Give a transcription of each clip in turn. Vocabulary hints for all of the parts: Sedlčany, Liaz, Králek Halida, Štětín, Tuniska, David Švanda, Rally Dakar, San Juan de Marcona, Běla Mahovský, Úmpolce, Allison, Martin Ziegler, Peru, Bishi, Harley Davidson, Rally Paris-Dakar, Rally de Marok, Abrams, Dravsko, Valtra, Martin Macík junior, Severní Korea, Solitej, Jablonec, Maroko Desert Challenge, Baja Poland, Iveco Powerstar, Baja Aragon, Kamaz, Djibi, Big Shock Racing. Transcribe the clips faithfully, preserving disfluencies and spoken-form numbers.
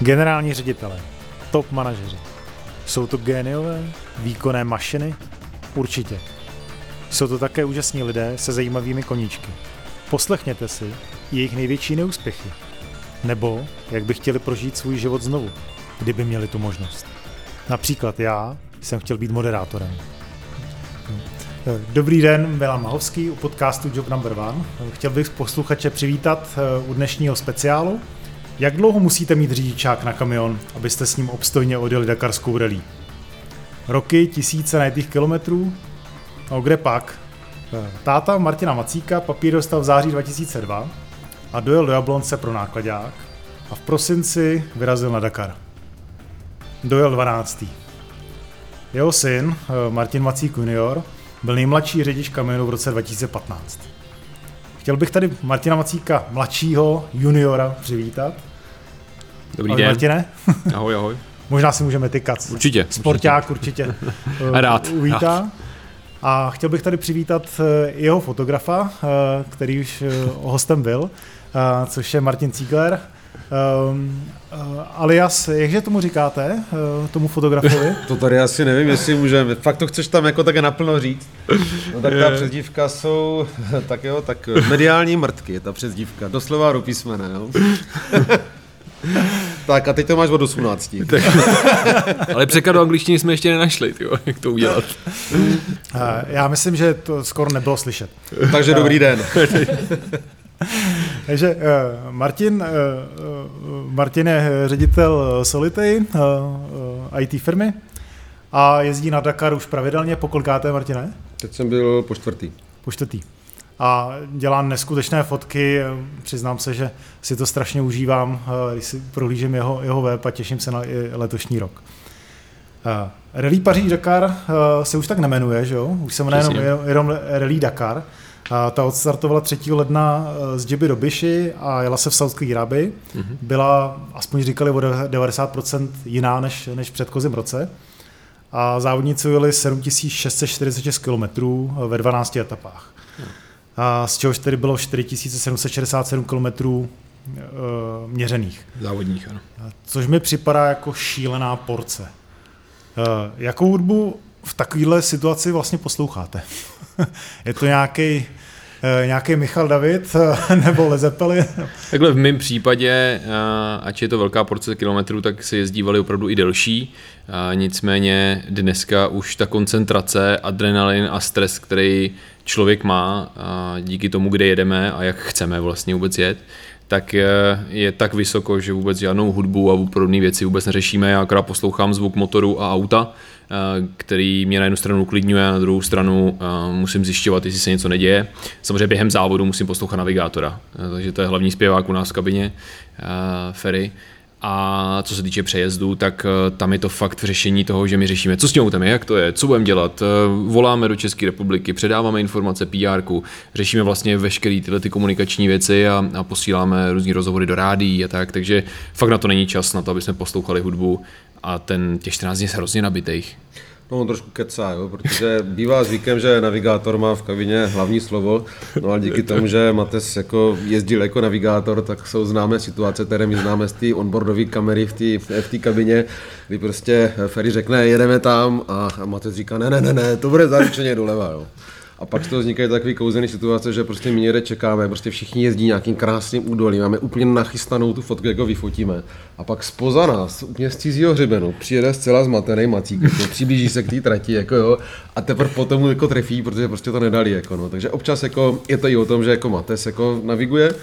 Generální ředitelé, top manažeři. Jsou to géniové, výkonné mašiny? Určitě. Jsou to také úžasní lidé se zajímavými koníčky. Poslechněte si jejich největší neúspěchy. Nebo jak by chtěli prožít svůj život znovu, kdyby měli tu možnost. Například já jsem chtěl být moderátorem. Dobrý den, Běla Mahovský u podcastu Job number one. Chtěl bych posluchače přivítat u dnešního speciálu. Jak dlouho musíte mít řidičák na kamion, abyste s ním obstojně odjeli dakarskou rally? Roky, tisíce najetých kilometrů? No kde pak? Táta Martina Macíka papír dostal v září dva tisíce dva a dojel do Jablonce pro nákladák a v prosinci vyrazil na Dakar. Dojel dvanáctý Jeho syn, Martin Macík junior, byl nejmladší řidič kamionu v roce dva tisíce patnáct. Chtěl bych tady Martina Macíka mladšího, juniora, přivítat. Dobrý ahoj, den. Martine. Ahoj, ahoj. Možná si můžeme tykat. Určitě. Sporták určitě. Rád. Uvítá. A chtěl bych tady přivítat jeho fotografa, který už hostem byl, což je Martin Ziegler. Alias, jakže tomu říkáte, tomu fotografovi? To tady asi nevím, jestli můžeme. Fakt to chceš tam jako také naplno říct. No tak ta přezdívka jsou tak jo, tak mediální mrtky je ta přezdívka. Doslova do písmene, jo. Tak a teď to máš od osmnácti. Ale překlad do angličtiny jsme ještě nenašli, tyjo, jak to udělat. Já myslím, že to skoro nebylo slyšet. Takže dobrý den. Takže Martin, Martin je ředitel Solitej, í té firmy a jezdí na Dakar už pravidelně. Po kolikáté, Martine? Teď jsem byl po čtvrtý. Po čtvrtý. A dělá neskutečné fotky, přiznám se, že si to strašně užívám, když si prohlížím jeho, jeho web a těším se na letošní rok. Rally Paris-Dakar se už tak nemenuje, že jo? Už se jmenuje jenom, jenom Rally Dakar. A ta odstartovala třetího ledna z Djibi do Bishi a jela se v Saudské Arábii. Mm-hmm. Byla, aspoň říkali, o devadesát procent jiná než, než v předchozím roce. A závodníci jeli sedm tisíc šest set čtyřicet šest kilometrů ve dvanácti etapách. Mm. A z čehož tedy bylo čtyři tisíce sedm set šedesát sedm kilometrů měřených. Závodních, ano. Což mi připadá jako šílená porce. Jakou hudbu v takovéhle situaci vlastně posloucháte? Je to nějaký nějaký Michal David nebo Led Zeppelin? Takhle v mém případě, ač je to velká porce kilometrů, tak se jezdívali opravdu i delší. Nicméně dneska už ta koncentrace, adrenalin a stres, který člověk má díky tomu, kde jedeme a jak chceme vlastně vůbec jet, tak je tak vysoko, že vůbec žádnou hudbu a podobné věci vůbec neřešíme. Já akorát poslouchám zvuk motoru a auta, který mě na jednu stranu uklidňuje a na druhou stranu musím zjišťovat, jestli se něco neděje. Samozřejmě během závodu musím poslouchat navigátora, takže to je hlavní zpěvák u nás v kabině, Ferry. A co se týče přejezdu, tak tam je to fakt řešení toho, že my řešíme, co s ňou tam je, jak to je, co budeme dělat, voláme do České republiky, předáváme informace pé erku, řešíme vlastně veškeré tyhle ty komunikační věci a, a posíláme různý rozhovory do rádií a tak, takže fakt na to není čas na to, aby jsme poslouchali hudbu a ten těch čtrnáct dní se hrozně nabitejch. No on trošku kecá, jo, protože bývá zvykem, že navigátor má v kabině hlavní slovo, no ale díky tomu, že Mates jako jezdil jako navigátor, tak jsou známé situace, které my známe z té onboardové kamery v té kabině, kdy prostě Ferry řekne, jedeme tam a, a Mates říká, ne, ne, ne, ne, to bude zaručeně doleva, jo. A pak z toho vznikají takový kouzelný situace, že prostě my někde čekáme, prostě všichni jezdí nějakým krásným údolím, máme úplně nachystanou tu fotku, jak ho vyfotíme. A pak spoza nás, úplně z cizího hřebenu, přijede zcela zmatený Macík, jako, přiblíží se k té trati, jako jo, a teprve potom jako trefí, protože prostě to nedali, jako no. Takže občas jako je to i o tom, že jako Mates jako naviguje.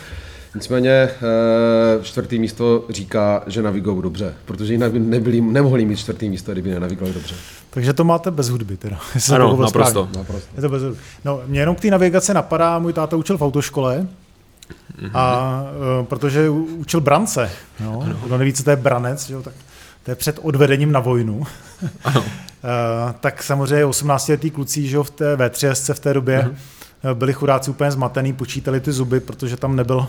Nicméně čtvrtý místo říká, že navigují dobře, protože jinak by nebyli, nemohli mít čtvrtý místo, kdyby nenavigovali dobře. Takže to máte bez hudby teda. Ano, naprosto. naprosto. Je to bez hudby. No, mě jenom k té navigaci napadá, můj táta učil v autoškole, mm-hmm. a, protože učil brance. No, kdo neví, co to je branec, jo, tak to je před odvedením na vojnu. Ano. a, tak samozřejmě osmnáctiletí kluci, že jo, v té vé tři es v té době, mm-hmm. byli chudáci úplně zmatený, počítali ty zuby, protože tam nebyl,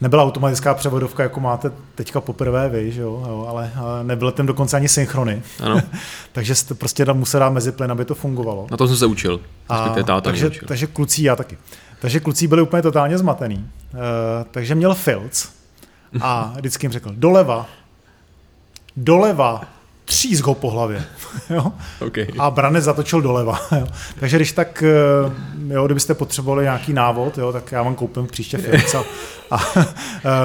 nebyla automatická převodovka, jako máte teďka poprvé vy, že jo? Jo, ale, ale nebyly tam dokonce ani synchrony. Ano. Takže jste prostě tam musel dát meziplyn, aby to fungovalo. Na to jsem se učil. A, táta takže, učil. takže kluci, já taky. Takže kluci byli úplně totálně zmatený. E, takže měl filc a vždycky jim řekl doleva doleva, třísk ho po hlavě. Jo? Okay. A branec zatočil doleva. Jo? Takže když tak, jo, kdybyste potřebovali nějaký návod, jo, tak já vám koupím příště Philips a, a, a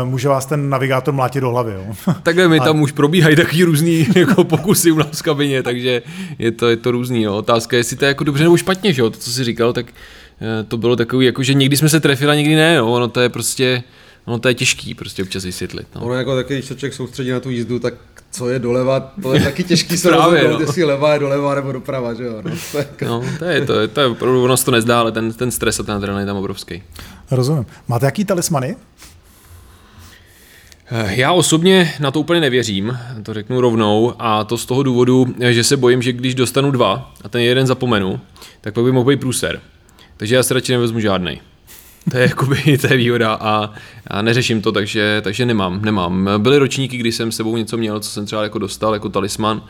může vás ten navigátor mlátit do hlavy. Jo? Takhle mi a... tam už probíhají takový různý jako pokusy u nás v kabině, takže je to, je to různý. No. Otázka je, jestli to je jako dobře nebo špatně, že jo? To, co jsi říkal, tak to bylo takový, jako, že někdy jsme se trefili a někdy ne. No. Ono to je prostě... No to je těžký prostě občas vysvětlit. No. Ono jako taky, když se člověk soustředí na tu jízdu, tak co je doleva, to je taky těžký se rozhodnout, jestli levá je doleva nebo doprava, že jo. No, to je, jako... no, to je, to je, to je opravdu, ono se to nezdá, ale ten, ten stres a ten adrenalin je tam obrovský. Rozumím. Máte jaký talismany? Já osobně na to úplně nevěřím, to řeknu rovnou, a to z toho důvodu, že se bojím, že když dostanu dva a ten jeden zapomenu, tak pak by mohl být průser. Takže já se radši nevezmu žádnej. To je jakoby, to je výhoda a, a neřeším to, takže, takže nemám, nemám. Byly ročníky, kdy jsem s sebou něco měl, co jsem třeba jako dostal jako talisman,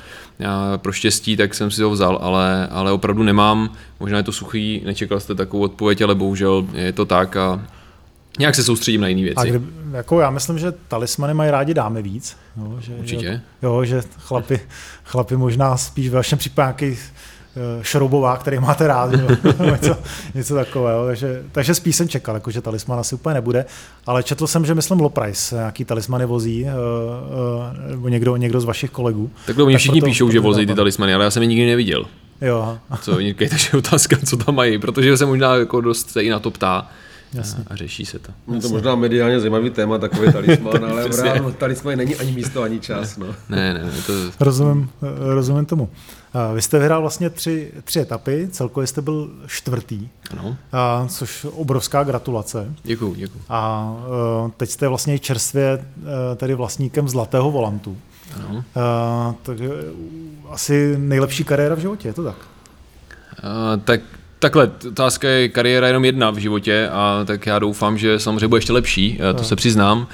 a pro štěstí, tak jsem si ho vzal, ale, ale opravdu nemám. Možná je to suchý, nečekal jste takovou odpověď, ale bohužel je to tak a nějak se soustředím na jiné věci. A kdyby, jako já myslím, že talismany mají rádi dámy víc. Jo, že, určitě. Jo, že chlapi, chlapi možná spíš ve vašem případě nějaký šroubová, který máte rád, něco, něco takového, takže, takže spíš jsem čekal, jako, že talisman asi úplně nebude, ale četl jsem, že myslím Loprice nějaký talismany vozí, uh, uh, někdo, někdo z vašich kolegů. Takhle oni tak všichni proto, píšou, proto, že vozí ty talismany, ale já jsem je nikdy neviděl. Jo. Co, takže otázka, co tam mají, protože se možná jako dost se i na to ptá. Jasně. A řeší se to. Je to možná mediálně zajímavý téma, takový talisman, ale v reálu talisman není ani místo, ani čas. No. Ne, ne, ne, to... rozumím, rozumím tomu. Vy jste vyhrál vlastně tři, tři etapy, celkově jste byl čtvrtý, ano. A, což obrovská gratulace. Děkuju, děkuju. A, a teď jste vlastně čerstvě tady vlastníkem zlatého volantu. Ano. A, takže asi nejlepší kariéra v životě, je to tak? A, tak takhle, otázka je kariéra jenom jedna v životě a tak já doufám, že samozřejmě bude ještě lepší, to se přiznám.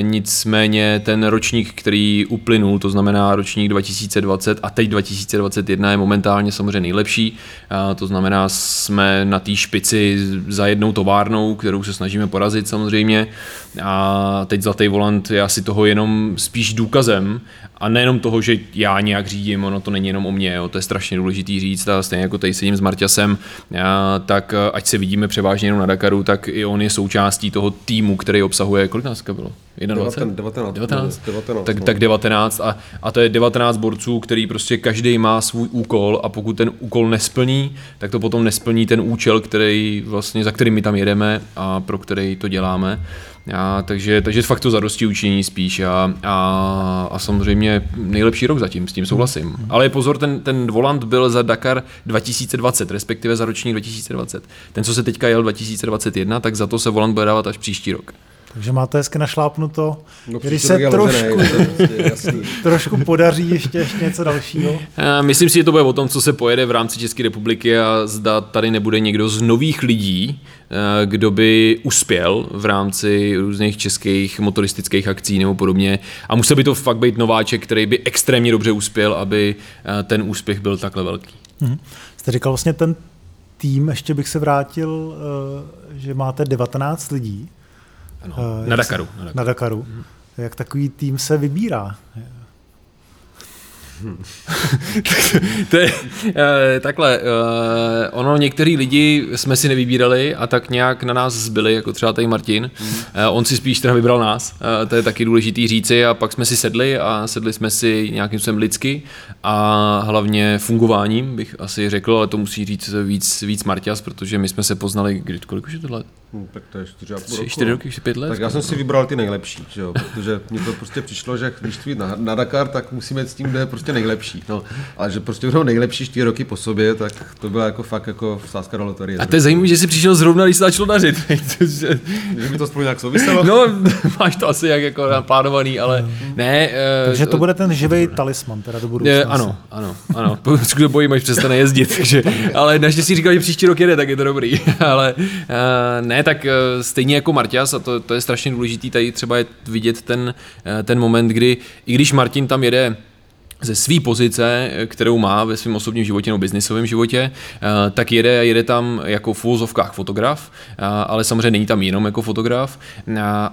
Nicméně ten ročník, který uplynul, to znamená ročník dva tisíce dvacet a teď dva tisíce dvacet jedna je momentálně samozřejmě nejlepší. To znamená, jsme na té špici za jednou továrnou, kterou se snažíme porazit samozřejmě. A teď zlatý volant je asi toho jenom spíš důkazem a nejenom toho, že já nějak řídím, ono to není jenom o mně, jo, to je strašně důležitý říct a stejně jako tady sedím s Marťasem, já, tak ať se vidíme převážně jenom na Dakaru, tak i on je součástí toho týmu, který obsahuje, kolik nás bylo? devatenáct? devatenáct? devatenáct? Tak, tak devatenáct a, a to je devatenáct borců, který prostě každý má svůj úkol a pokud ten úkol nesplní, tak to potom nesplní ten účel, který vlastně, za kterým my tam jedeme a pro který to děláme. Já, takže, takže fakt to zadosti učiní spíš a, a, a samozřejmě nejlepší rok zatím, s tím souhlasím. Ale pozor, ten, ten volant byl za Dakar dva tisíce dvacet, respektive za roční dva tisíce dvacet. Ten, co se teďka jel dva tisíce dvacet jedna, tak za to se volant bude dávat až příští rok. Takže máte hezky našlápnuto, no, když se trošku, trošku podaří ještě, ještě něco dalšího. Myslím si, že to bude o tom, co se pojede v rámci České republiky a zda tady nebude někdo z nových lidí, kdo by uspěl v rámci různých českých motoristických akcí nebo podobně. A musel by to fakt být nováček, který by extrémně dobře uspěl, aby ten úspěch byl takhle velký. Mhm. Jste říkal vlastně ten tým, ještě bych se vrátil, že máte devatenáct lidí. No, na Dakaru. Se, na Dakaru. Na Dakaru. Hmm. Jak takový tým se vybírá? Hmm. to je, takhle, ono některý lidi jsme si nevybírali a tak nějak na nás zbyli, jako třeba tady Martin. Hmm. On si spíš teda vybral nás, to je taky důležitý říci a pak jsme si sedli a sedli jsme si nějakým způsobem lidsky a hlavně fungováním bych asi řekl, ale to musí říct víc, víc Marťas, protože my jsme se poznali, kdy, kolik už je tohle? Hmm, tak to je čtyři a půl roku. čtyři roky, pět let. Tak já jsem si vybral ty nejlepší, že jo? Protože mně to prostě přišlo, že když jít na, na Dakar, tak musíme s tím, kde je prostě nejlepší. No. Ale že prostě bylo nejlepší čtyři roky po sobě, tak to byla jako fakt jako sázka do loterie. A to je zajímavé, že jsi přišel zrovna, když se začal dařit. že by to spolu nějak souviselo. No, máš to asi jak jako naplánovaný, ale ne. Takže to bude ten živý talisman teda do budoucna. Ano, ano, ano. Pokud se bojím, až přestane jezdit. Takže, ale naštěstí říkal, že příští rok jede, tak je to dobrý. ale ne, tak stejně jako Marťas, a to, to je strašně důležitý, tady třeba je vidět ten, ten moment, kdy i když Martin tam jede ze své pozice, kterou má ve svém osobním životě nebo biznisovém životě, tak jede, jede tam jako v uvozovkách fotograf, ale samozřejmě není tam jenom jako fotograf,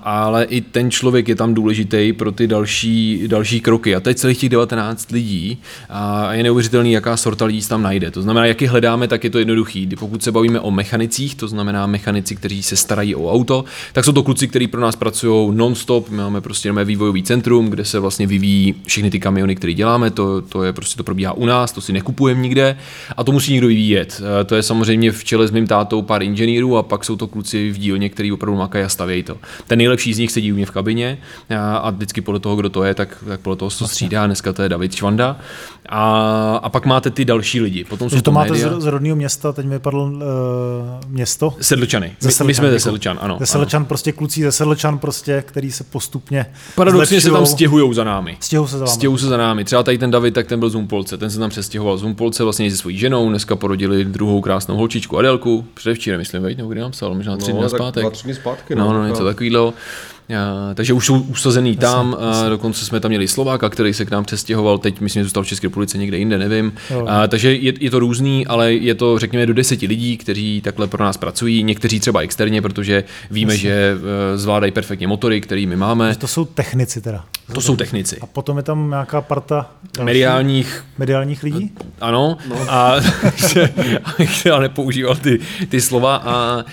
ale i ten člověk je tam důležitý pro ty další, další kroky. A teď celých těch devatenáct lidí a je neuvěřitelný, jaká sorta lidí tam najde. To znamená, jak je hledáme, tak je to jednoduchý. Pokud se bavíme o mechanicích, to znamená mechanici, kteří se starají o auto, tak jsou to kluci, kteří pro nás pracují non-stop. My máme prostě vývojový centrum, kde se vlastně vyvíjí všechny ty kamiony, které děláme. To, to je prostě, to probíhá u nás, to si nekupujeme nikde a to musí někdo vyvíjet. To je samozřejmě v čele s mým tátou pár inženýrů a pak jsou to kluci v dílně, který opravdu makají a stavějí to. Ten nejlepší z nich sedí u mě v kabině a, a vždycky podle toho, kdo to je, tak, tak podle toho se to střídá. Dneska to je David Švanda. A, a pak máte ty další lidi. Potom jsou to, to máte média. Z rodného města, teď mi vypadlo uh, město. Sedlčany. My, my jsme ze Sedlčan, ano. Ze Sedlčan prostě kluci, ze Sedlčan prostě, který se postupně paradoxně zlepšujou. Se tam stěhujou za námi. Stěhujou se za námi. Stěhujou se za námi. Třeba tady ten David, tak ten byl z Úmpolce, ten se tam přestěhoval z Úmpolce vlastně se svojí ženou, dneska porodili druhou krásnou holčičku Adelku, předevčírem myslím, veď, nebo kdy nám psal, možná tři no, dny zpátek. Dva, tři dny zpátky. No, no, no něco takovýhle. Já, takže už jsou usazený tam, jasně. Dokonce jsme tam měli Slováka, který se k nám přestěhoval, teď myslím, že zůstal v České republice někde jinde, nevím. A, takže je, je to různý, ale je to řekněme do deseti lidí, kteří takhle pro nás pracují, někteří třeba externě, protože víme, jasně. že zvládají perfektně motory, který my máme. To jsou technici teda. To jsou technici. A potom je tam nějaká parta mediálních, mediálních lidí? Ano. No. A já nepoužíval ty, ty slova. A,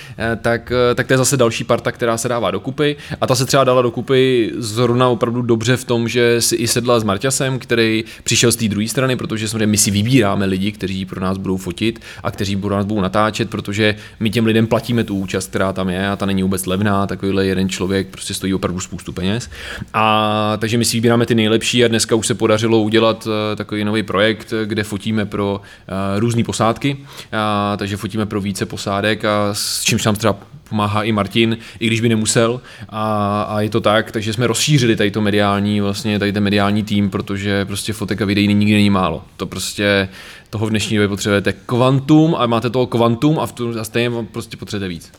tak, tak to je zase další parta, která se dává dokupy. A ta se třeba dala dokupy zrovna opravdu dobře v tom, že si i sedla s Marťasem, který přišel z té druhé strany, protože samozřejmě my si vybíráme lidi, kteří pro nás budou fotit a kteří pro nás budou natáčet, protože my těm lidem platíme tu účast, která tam je a ta není vůbec levná, takovýhle jeden člověk prostě stojí opravdu spoustu peněz. A takže my si vybíráme ty nejlepší a dneska už se podařilo udělat takový nový projekt, kde fotíme pro různé posádky, a, takže fotíme pro více posádek a s čímž nám třeba pomáhá i Martin, i když by nemusel a, a je to tak, takže jsme rozšířili tady to mediální, vlastně tady ten mediální tým, protože prostě fotek a videí nikdy není málo. To prostě toho v dnešní době potřebujete kvantum a máte toho kvantum a, v tom, a stejně vám prostě potřebujete víc.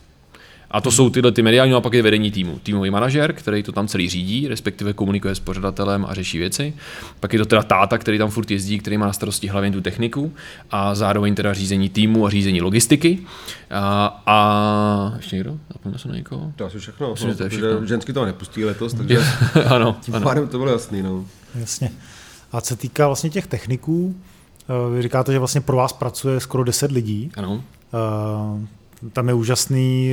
A to jsou tyhle ty mediální, a pak je vedení týmu. Týmový manažer, který to tam celý řídí, respektive komunikuje s pořadatelem a řeší věci. Pak je to teda táta, který tam furt jezdí, který má na starosti hlavně tu techniku a zároveň teda řízení týmu a řízení logistiky. A, a... ještě někdo? Zapomněl jsem na někoho? To asi všechno. Myslím, no, to je všechno. Ženský to nepustí letos, takže ano, tím ano. Pádem to bylo jasný. No. Jasně. A co týká vlastně těch techniků, vy říkáte, že vlastně pro vás pracuje skoro deset lidí. Ano. Uh, Tam je úžasný,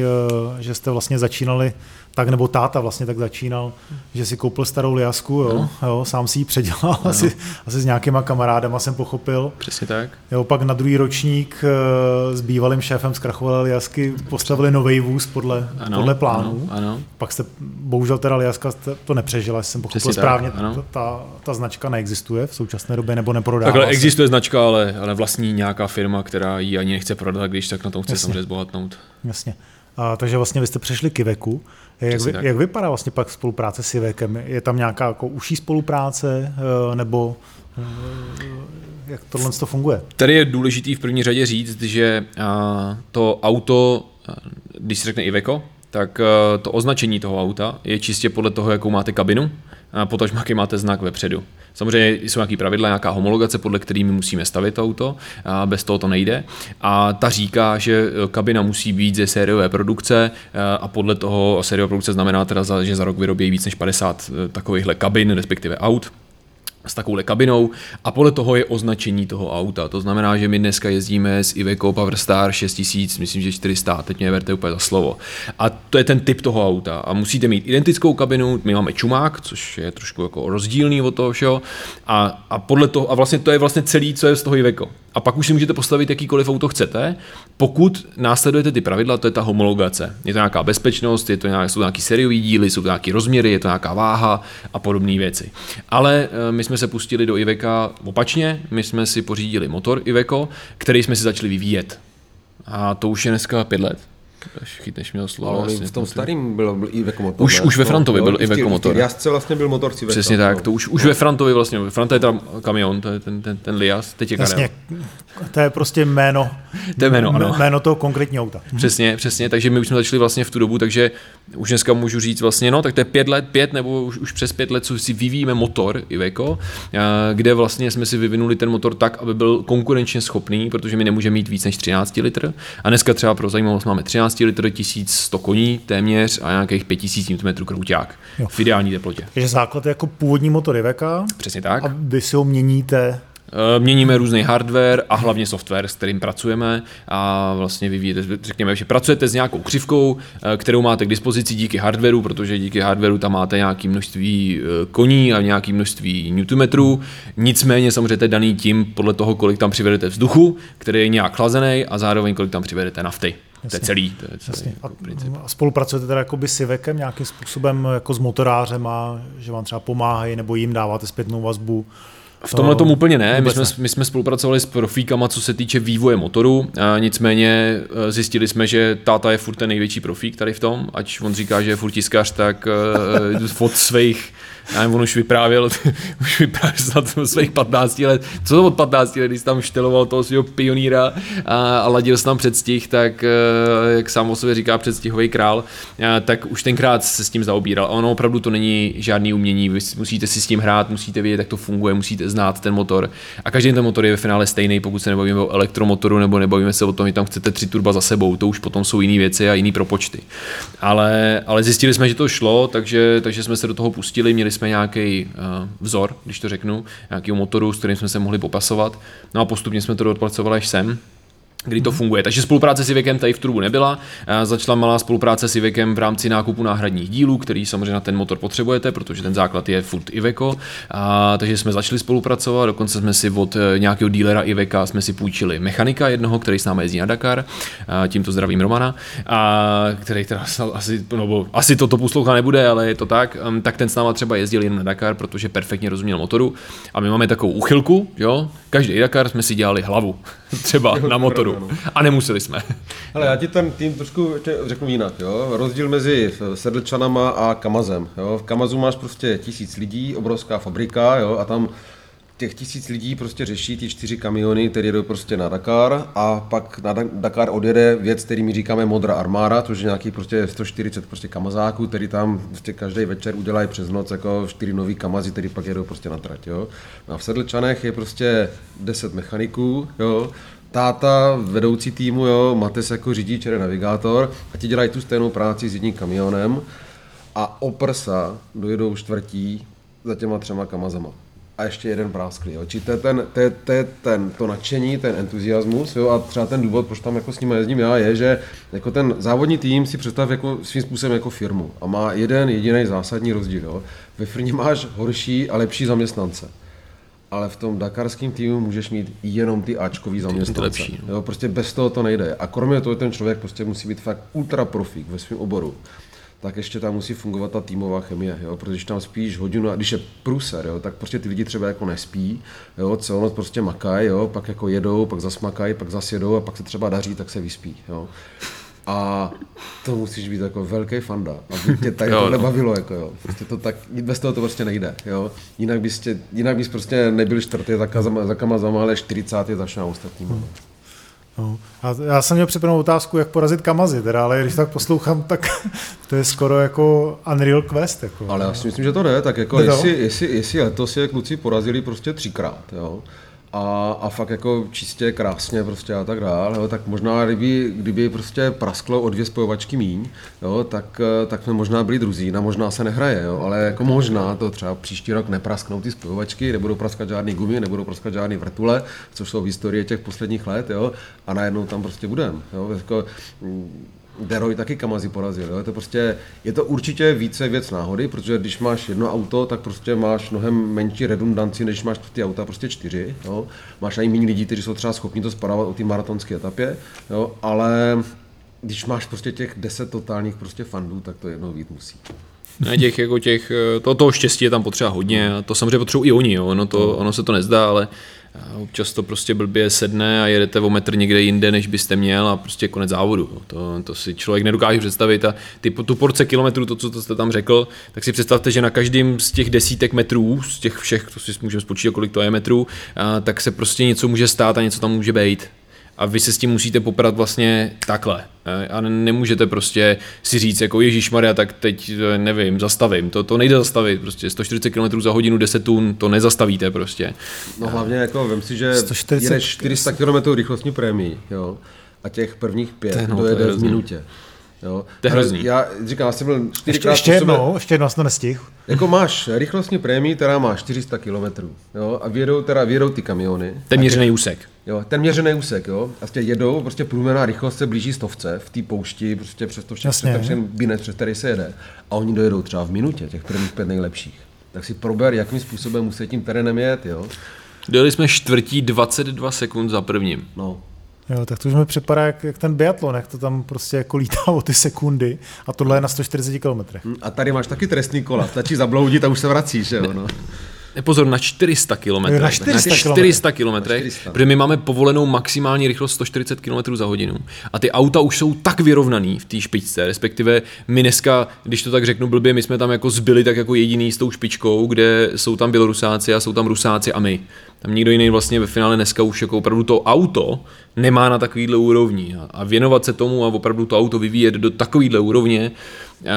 že jste vlastně začínali tak, nebo táta vlastně tak začínal, že si koupil starou Liazku, jo, jo, sám si ji předělal, asi, asi s nějakýma kamarádama jsem pochopil. Přesně tak. Jo, pak na druhý ročník s bývalým šéfem z krachovalé Liazky postavili nový vůz podle, ano, podle plánů. Ano, ano. Pak jste, bohužel teda Liazka to nepřežila, jsem pochopil přesně správně, tak, ta, ta značka neexistuje v současné době, nebo neprodává. Takhle existuje značka, ale, ale vlastní nějaká firma, která ji ani nechce prodat, když tak na tom chce jasně. samozřejmě zbohatnout. Jasně. A, takže vlastně vy jste přešli k Ivecu. Jak, vy, jak vypadá vlastně pak spolupráce s Ivecem? Je tam nějaká jako užší spolupráce, nebo jak tohle to funguje? Tady je důležitý v první řadě říct, že a, to auto, když se řekne Iveco, tak a, to označení toho auta je čistě podle toho, jakou máte kabinu, a potažmo, jaký máte znak vepředu. Samozřejmě jsou nějaké pravidla, nějaká homologace, podle které my musíme stavit auto, a bez toho to nejde. A ta říká, že kabina musí být ze sériové produkce a podle toho sériová produkce znamená teda, že za rok vyrobí víc než padesát takovýchhle kabin, respektive aut s takovouhle kabinou a podle toho je označení toho auta. To znamená, že my dneska jezdíme s Iveco Powerstar šest tisíc, myslím, že čtyři sta, teď mě verte úplně za slovo. A to je ten typ toho auta. A musíte mít identickou kabinu, my máme čumák, což je trošku jako rozdílný od toho všeho. A, a podle toho, a vlastně to je vlastně celý, co je z toho Iveco. A pak už si můžete postavit jakýkoliv auto chcete, pokud následujete ty pravidla, to je ta homologace. Je to nějaká bezpečnost, je to nějak, jsou to nějaký sériový díly, jsou to nějaký rozměry, je to nějaká váha a podobné věci. Ale my jsme se pustili do Iveca opačně, my jsme si pořídili motor Iveco, který jsme si začali vyvíjet. A to už je dneska pět let. Až chytneš měl slovo. No, v tom starým bylo Iveco motor. Už, už ve Frantovi byl Iveco motor. Liaz vlastně byl motor Iveco. Přesně tak, to už, už ve Frantovi vlastně. Ve Franta je tam kamion, to je ten, ten, ten Liaz, teď je Karel. To je prostě jméno. To je jméno, ano. Jméno toho konkrétního auta. Přesně, přesně, takže my už jsme začali vlastně v tu dobu, takže už dneska můžu říct vlastně, no, tak to je pět let, pět nebo už, už přes pět let, co si vyvíjíme motor Iveco, kde vlastně jsme si vyvinuli ten motor tak, aby byl konkurenčně schopný, protože my nemůžeme mít víc než třináct litrů. A dneska třeba pro zajímavost máme třináct litrů, tisíc sto koní téměř a nějakých pět tisíc newtonmetrů krouťák v ideální teplotě. Takže základ je jako původní motor Iveca. Přesně tak. A vy si ho měníte? Měníme různý hardware a hlavně software, s kterým pracujeme a vlastně vyvíjete, řekněme, že pracujete s nějakou křivkou, kterou máte k dispozici díky hardwareu, protože díky hardwareu tam máte nějaké množství koní a nějaké množství newtonmetrů, nicméně samozřejmě je daný tím podle toho, kolik tam přivedete vzduchu, který je nějak chlazený a zároveň kolik tam přivedete nafty. To je celý, to je celý princip. A spolupracujete teda jakoby s Ivekem nějakým způsobem jako s motorářem a že vám třeba pomáhají nebo jim dáváte zpětnou vazbu? V tomhle tom úplně ne. My jsme, my jsme spolupracovali s profíkama, co se týče vývoje motoru, a nicméně zjistili jsme, že táta je furt ten největší profík tady v tom, ať on říká, že je furt tiskař, tak od svých, já nevím, on už vyprávěl, už vyprávěl od svých patnácti let, co to od patnácti let, když tam šteloval toho svého pionýra a, a ladil se tam předstih, tak jak sám o sobě říká předstihový král, tak už tenkrát se s tím zaobíral. A ono opravdu to není žádný umění, vy musíte si s tím hrát, musíte vědět, jak to funguje, musíte znát ten motor a každý ten motor je ve finále stejný, pokud se nebavíme o elektromotoru nebo nebavíme se o tom, že tam chcete tři turba za sebou, to už potom jsou jiné věci a jiné propočty. Ale, ale zjistili jsme, že to šlo, takže, takže jsme se do toho pustili, měli jsme nějaký uh, vzor, když to řeknu, nějakýho motoru, s kterým jsme se mohli popasovat, no a postupně jsme to dopracovali až sem, kdy to funguje. Takže spolupráce s Ivekem tady v Turbu nebyla. Začala malá spolupráce s Ivekem v rámci nákupu náhradních dílů, který samozřejmě na ten motor potřebujete, protože ten základ je furt Iveco. A, takže jsme začali spolupracovat, dokonce jsme si od nějakého dílera Iveca jsme si půjčili mechanika jednoho, který s námi jezdí na Dakar, a tímto zdravím Romana, a, který teda asi, no, asi toto poslouchá nebude, ale je to tak, tak ten s náma třeba jezdil jen na Dakar, protože perfektně rozuměl motoru. A my máme takovou uchylku, jo? Každý Dakar jsme si dělali hlavu, třeba na motoru. A nemuseli jsme. Ale já ti ten tým trošku řeknu jinak. Jo? Rozdíl mezi Sedlčanama a Kamazem. Jo? V Kamazu máš prostě tisíc lidí, obrovská fabrika, jo? A tam těch tisíc lidí prostě řeší ty čtyři kamiony, které jdou prostě na Dakar a pak na Dakar odjede věc, který my říkáme modrá armáda, což je nějaký prostě sto čtyřicet prostě kamazáků, který tam prostě každý večer udělají přes noc jako čtyři nový kamazy, který pak jedou prostě na trať. Jo? A v Sedlčanech je prostě deset mechaniků, jo? Táta, vedoucí týmu, jo, Mates jako řidič, je navigátor a ti dělají tu stejnou práci s jedním kamionem a o prsa dojedou čtvrtí za těma třema kamazama. A ještě jeden prásklý, jo. Či to je ten, to je, to je ten, to nadšení, ten entuziasmus, jo, a třeba ten důvod, proč tam jako s nimi jezdím já, je, že jako ten závodní tým si představ jako svým způsobem jako firmu a má jeden jediný zásadní rozdíl, jo. Ve firmě máš horší a lepší zaměstnance. Ale v tom dakarském týmu můžeš mít jenom ty áčkový zaměstnance. Lepší, no. Jo, prostě bez toho to nejde. A kromě toho ten člověk prostě musí být fakt ultra profík ve svém oboru. Tak ještě tam musí fungovat ta týmová chemie, jo, protože když tam spíš hodinu, a když je pruser, jo, tak prostě ty lidi třeba jako nespí, jo, celou noc prostě makají, jo, pak jako jedou, pak zasmakají, pak zasjedou a pak se třeba daří, tak se vyspí, jo. A to musíš být jako velký fanda, aby tě tady tohle bavilo, jako jo. Prostě to tak, bez toho to prostě nejde, jo. Jinak bys, tě, jinak bys prostě nebyl čtvrtý za, za Kamazama, ale čtyřicátý za všem ostatníma. Hmm. No. A já jsem měl připravenou otázku, jak porazit Kamazy, teda, ale když tak poslouchám, tak to je skoro jako Unreal Quest. Jako. Ale já si myslím, že to jde, tak jako jestli, jestli, jestli letos je kluci porazili prostě třikrát, jo. A, a fakt jako čistě, krásně prostě a tak dál, jo, tak možná kdyby, kdyby prostě prasklo o dvě spojovačky míň, jo, tak, tak jsme možná byli druzí, na možná se nehraje, jo, ale jako možná to třeba příští rok neprasknou ty spojovačky, nebudou praskat žádný gumy, nebudou praskat žádný vrtule, což jsou v historii těch posledních let, jo, a najednou tam prostě budem, jo, jako, Deroj taky Kamazy porazil, jo? Je to prostě, je to určitě více věc náhody, protože když máš jedno auto, tak prostě máš mnohem menší redundanci, než máš ty auta prostě čtyři, jo? Máš ani méně lidí, kteří jsou třeba schopni to spadávat o té maratonské etapě, jo? Ale když máš prostě těch deset totálních prostě fandů, tak to jednou víc musí. Ne, těch, jako těch, to, toho štěstí je tam potřeba hodně a to samozřejmě potřebují i oni, jo? Ono, to, ono se to nezdá, ale Občas to prostě blbě sedne a jedete o metr někde jinde, než byste měl, a prostě konec závodu. To, to si člověk nedokáže představit. A ty, tu porce kilometrů, to, co jste tam řekl, tak si představte, že na každém z těch desítek metrů, z těch všech, to si můžeme spočítat, kolik to je metrů, a tak se prostě něco může stát a něco tam může být. A vy se s tím musíte poprat vlastně takhle. A nemůžete prostě si říct jako ježišmarja, tak teď nevím, zastavím. To, to nejde zastavit prostě. sto čtyřicet kilometrů za hodinu, deset tun, to nezastavíte prostě. No hlavně jako vem si, že jedeš čtyři sta kilometrů rychlostní prémii, jo. A těch prvních pět no, dojede v minutě. Jo. To je hrozný. Já říkám, já jsem byl čtyřikrát ještě, ještě jednou, ještě jednou jsem to nestihl. Jako máš rychlostní prémii, která má čtyři sta kilometrů, jo, a vědou, teda vědou ty kamiony. Ten měřený úsek. Jo, ten měřený úsek, jo, a vlastně jedou, prostě průměrná rychlost se blíží stovce v té poušti, prostě přes to všechno, přes ten binec, přes který se jede. A oni dojedou třeba v minutě, těch prvních pět nejlepších. Tak si prober, jakým způsobem musí tím terénem jet, jo. Dojeli jsme čtvrtí dvacet dva sekund za prvním. No. Jo, tak to už mi připadá jak, jak ten biatlon, jak to tam prostě jako lítá o ty sekundy, a tohle je na sto čtyřicet kilometrech. A tady máš taky trestný kola, stačí zabloudit a už se vracíš, jo, no. Pozor, na čtyři sta kilometrů. Na čtyři sta kilometrů, protože my máme povolenou maximální rychlost sto čtyřicet kilometrů za hodinu. A ty auta už jsou tak vyrovnaný v té špičce, respektive my dneska, když to tak řeknu blbě, my jsme tam jako zbyli tak jako jediný s tou špičkou, kde jsou tam Bělorusáci a jsou tam Rusáci a my. Tam nikdo jiný vlastně ve finále dneska už jako opravdu to auto nemá na takovýhle úrovni. A věnovat se tomu a opravdu to auto vyvíjet do takovýhle úrovně,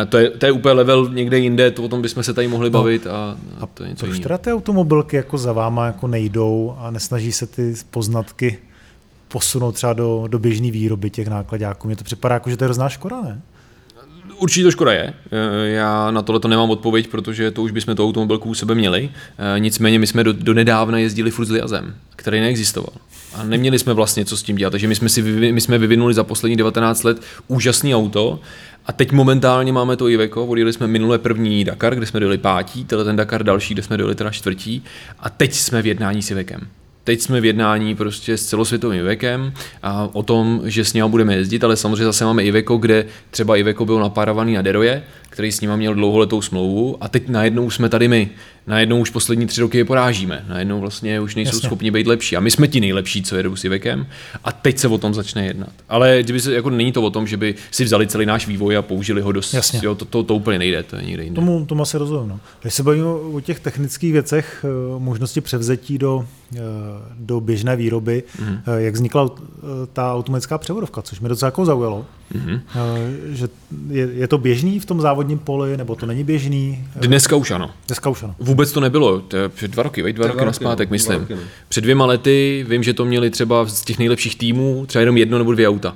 to je, to je úplně level někde jinde, to o tom bychom se tady mohli bavit. A, a to je něco jiného. Proč teda ty automobilky jako za váma jako nejdou a nesnaží se ty poznatky posunout třeba do, do běžné výroby těch nákladáků? Mně to připadá jako, že to je hrozná škoda, ne? Určitě to škoda je. Já na tohle to nemám odpověď, protože to už bychom tu automobilku u sebe měli. Nicméně my jsme do, do nedávna jezdili furt s Liazem, který neexistoval. A neměli jsme vlastně co s tím dělat. Takže my jsme, si, my jsme vyvinuli za poslední devatenáct let úžasný auto. A teď momentálně máme to Iveco, odjeli jsme minule první Dakar, kde jsme dojeli pátí, tenhle ten Dakar další, kde jsme dojeli teda čtvrtí. A teď jsme v jednání s Ivekem. Teď jsme v jednání prostě s celosvětovým Ivekem a o tom, že s ním budeme jezdit, ale samozřejmě zase máme Iveco, kde třeba Iveco byl napárovaný na Deroje, který s ním měl dlouholetou smlouvu, a teď najednou jsme tady my. Najednou už poslední tři roky je porážíme. Najednou vlastně už nejsou Jasně. schopni být lepší. A my jsme ti nejlepší, co jedou s Ivekem, a teď se o tom začne jednat. Ale kdyby se, jako není to o tom, že by si vzali celý náš vývoj a použili ho dost. Jo, to, to, to úplně nejde, to je nikde jinde. Tomu, tomu asi rozumím. No. Když se bavíme o těch technických věcech, možnosti převzetí do, do běžné výroby, mm. jak vznikla ta automatická převodovka, což mě docela jako zaujalo. Mm. Že je, je to běžný v tom závodním poli, nebo to není běžný? Dneska už ano. Dneska už ano. Vůbec to nebylo, to je před dva roky, veď dva, dva roky naspátek, myslím. Roky, před dvěma lety vím, že to měli třeba z těch nejlepších týmů třeba jenom jedno nebo dvě auta.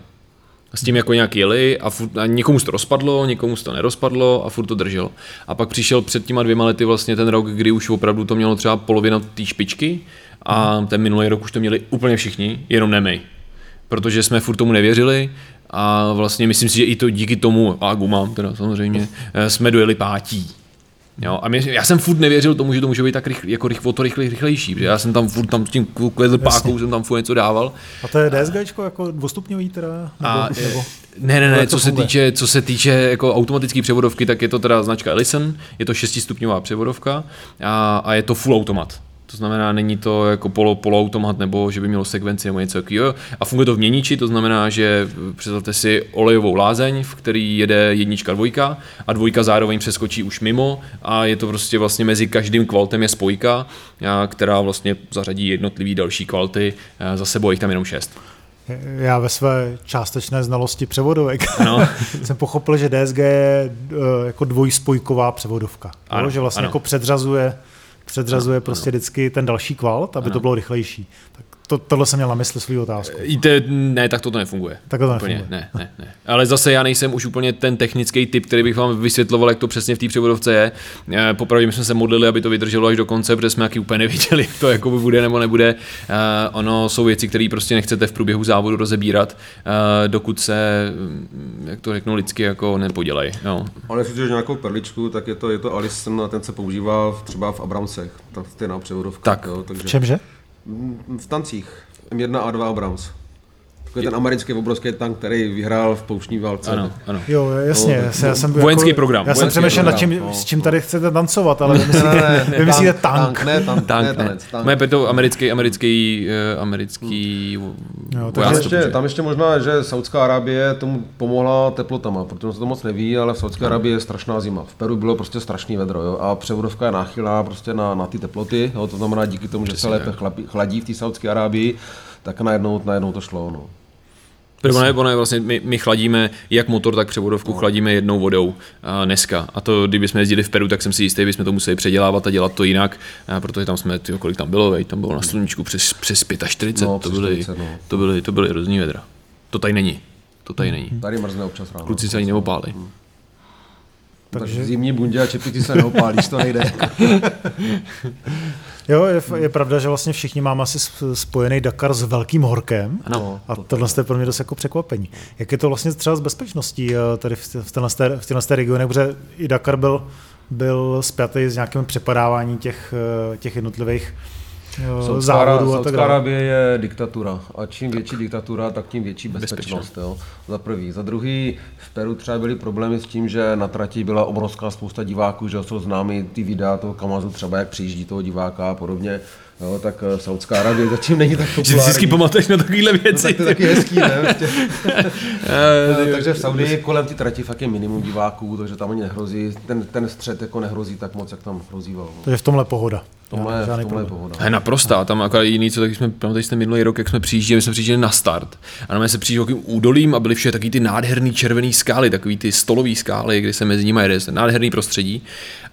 S tím jako nějak jeli a, furt, a někomu se to rozpadlo, někomu se to nerozpadlo a furt to drželo. A pak přišel před těma dvěma lety vlastně ten rok, kdy už opravdu to mělo třeba polovina té špičky, a ten minulý rok už to měli úplně všichni, jenom ne my. Protože jsme furt tomu nevěřili. A vlastně myslím si, že i to díky tomu, a gumám teda samozřejmě, jsme dojeli pátí. Jo, a mě, já jsem furt nevěřil tomu, že to může být tak rychle, jako rychle, to rychle, rychlejší, protože já jsem tam furt tam s tím kledlpákou, jsem tam furt něco dával. A to je DSGčko jako dvoustupňový teda? A, nebo, nebo, ne, ne, ne, co se, týče, co se týče jako automatické převodovky, tak je to teda značka Allison, je to šestistupňová převodovka a, a je to full automat. To znamená, není to jako polo, poloautomat, nebo že by mělo sekvenci nebo něco takového. A funguje to v měniči, to znamená, že představte si olejovou lázeň, v který jede jednička, dvojka a dvojka zároveň přeskočí už mimo, a je to prostě vlastně mezi každým kvaltem je spojka, která vlastně zařadí jednotlivý další kvalty za sebou, je tam jenom šest. Já ve své částečné znalosti převodovek ano. jsem pochopil, že D S G je jako dvojspojková převodovka, ano, že vlastně ano. jako předřazuje předřazuje ano, prostě ano. vždycky ten další kvalt, aby ano. to bylo rychlejší. Tak to, tohle jsem měl na mysli svou otázku. Ne, tak to nefunguje. Tak to nefunguje. Úplně, ne, ne, ne. Ale zase já nejsem už úplně ten technický typ, který bych vám vysvětloval, jak to přesně v té převodovce je. Popravdě jsme se modlili, aby to vydrželo až do konce, protože jsme jaký úplně nevěděli, to jako bude nebo nebude. Ono jsou věci, které prostě nechcete v průběhu závodu rozebírat, dokud se, jak to řeknu lidsky, jako nepodělej. No. Ale jestli jsi nějakou perličku, tak je to, je to Allison a ten se používá třeba v Abramsech. Ta stejná převodovka. Tak. Jo, takže... V čemže? V tancích. M jedna a dva Abrams. je ten americký obrovský tank, který vyhrál v pouštní válce. Ano, ano. Jo, jasně. No, jasně no, já jsem vojenský jako, program. Já jsem přemýšlel nad tím, no, s čím tady chcete tancovat, ale vy myslíte, vy myslíte tank. Ne, tank, ne, tanec. Moje petou americký, americký, americký vojástupce. Tam ještě možná, že Saudská Arábie tomu pomohla teplotama, protože se to moc neví, ale v Saudské Arábii je strašná zima. V Peru bylo prostě strašný vedro, jo, a převodovka je náchylná prostě na, na ty teploty, jo, to znamená díky tomu, že se lépe chladí v té Saudské Arábii, tak najednou, najednou to šlo, no. Prvné, ono je vlastně, my, my chladíme jak motor, tak převodovku, no, chladíme jednou vodou a dneska. A to, kdybychom jezdili v Peru, tak jsem si jistý, bychom to museli předělávat a dělat to jinak, protože tam jsme, tyjo, kolik tam bylo, vej, tam bylo na sluníčku přes, přes čtyřicet pět, no, to, byly, no. to, byly, to byly hrozný vedra. To tady není, to tady není. Tady mrzne občas ráno. Kluci se ani neopálej. Hmm. Takže... Takže zimní bundě a čepy, ty se neopálíš, to nejde. Jo, je, je pravda, že vlastně všichni máme asi spojený Dakar s velkým horkem, ano, a tohle je pro mě dost jako překvapení. Jak je to vlastně třeba s bezpečností tady v této v v regionech, protože i Dakar byl, byl spjatý s nějakým přepadáváním těch, těch jednotlivých závodů a tak dále. Saudská je diktatura a čím větší tak. diktatura, tak tím větší bezpečnost. Jo? Za prvý. Za druhý, v Peru třeba byly problémy s tím, že na trati byla obrovská spousta diváků, že jsou známy ty videa toho Kamazu, třeba jak přijíždí toho diváka a podobně. Jo, tak Saudská Arábie zatím není tak populární. Že si vždycky pamatuješ na takovýhle věci. No, tak to je taky hezký, ne? no, takže v Saudii kolem ty trati fakt je minimum diváků, takže tam ani nehrozí, ten, ten střed jako nehrozí tak moc, jak tam hrozíval. No. To je v tomhle pohoda. Tomhle, v tomhle je pohoda. He, naprostá, tam akorát jiný, co taky jsme, pamatuješ ten minulý rok, jak jsme přijížděli, my jsme přijížděli na start. A na se přijížděli takovým údolím a byly vše taky ty nádherný červený skály, takový ty stolový skály, kde se mezi nimi jede, nádherný prostředí.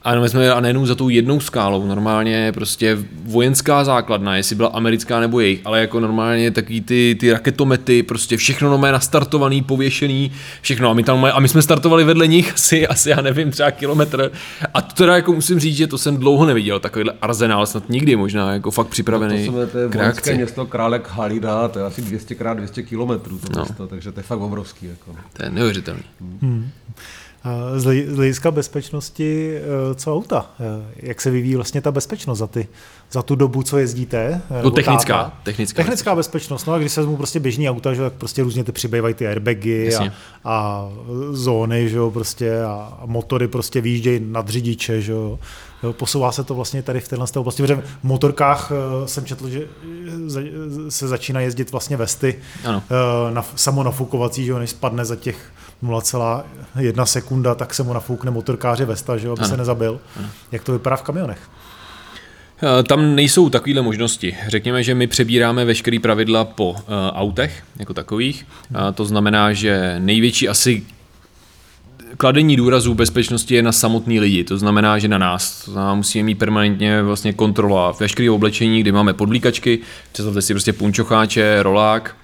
A my jsme jeli nejenom za tou jednou skálou, normálně prostě vojenská základna, jestli byla americká nebo jejich, ale jako normálně takový ty, ty raketomety, prostě všechno normálně nastartovaný, pověšený, všechno. A my, tam, a my jsme startovali vedle nich asi, asi, já nevím, třeba kilometr. A to teda jako musím říct, že to jsem dlouho neviděl, takovýhle arzenál snad nikdy možná, jako fakt připravený no to jsme, to je k reakci. Město Králek Halida, to je asi dvě stě krát dvě stě kilometrů to no. město, takže to je fakt obrovský. Jako. To je neuvěřitelný. Hmm. Z hlediska bezpečnosti, co auta? Jak se vyvíjí vlastně ta bezpečnost za, ty, za tu dobu, co jezdíte? No, technická, technická. Technická bezpečnost. No a když se vezmu prostě běžný auta, že, tak prostě různě ty přibývají ty airbagy a, a zóny, že, prostě, a motory prostě výjíždějí nad řidiče. Že, posouvá se to vlastně tady v této oblasti, protože v motorkách jsem četl, že se začíná jezdit vlastně vesty na, samonafukovací, že, než spadne za těch nula celá jedna sekunda, tak se mu nafoukne motorkáři vesta, že, aby ano. se nezabil. Ano. Jak to vypadá v kamionech? Tam nejsou takovýhle možnosti. Řekněme, že my přebíráme veškerý pravidla po uh, autech, jako takových. Hmm. Uh, to znamená, že největší asi kladení důrazů bezpečnosti je na samotný lidi, to znamená, že na nás. To znamená, musíme mít permanentně vlastně kontrola veškerý oblečení, kdy máme podvlíkačky, představte si prostě punčocháče, rolák,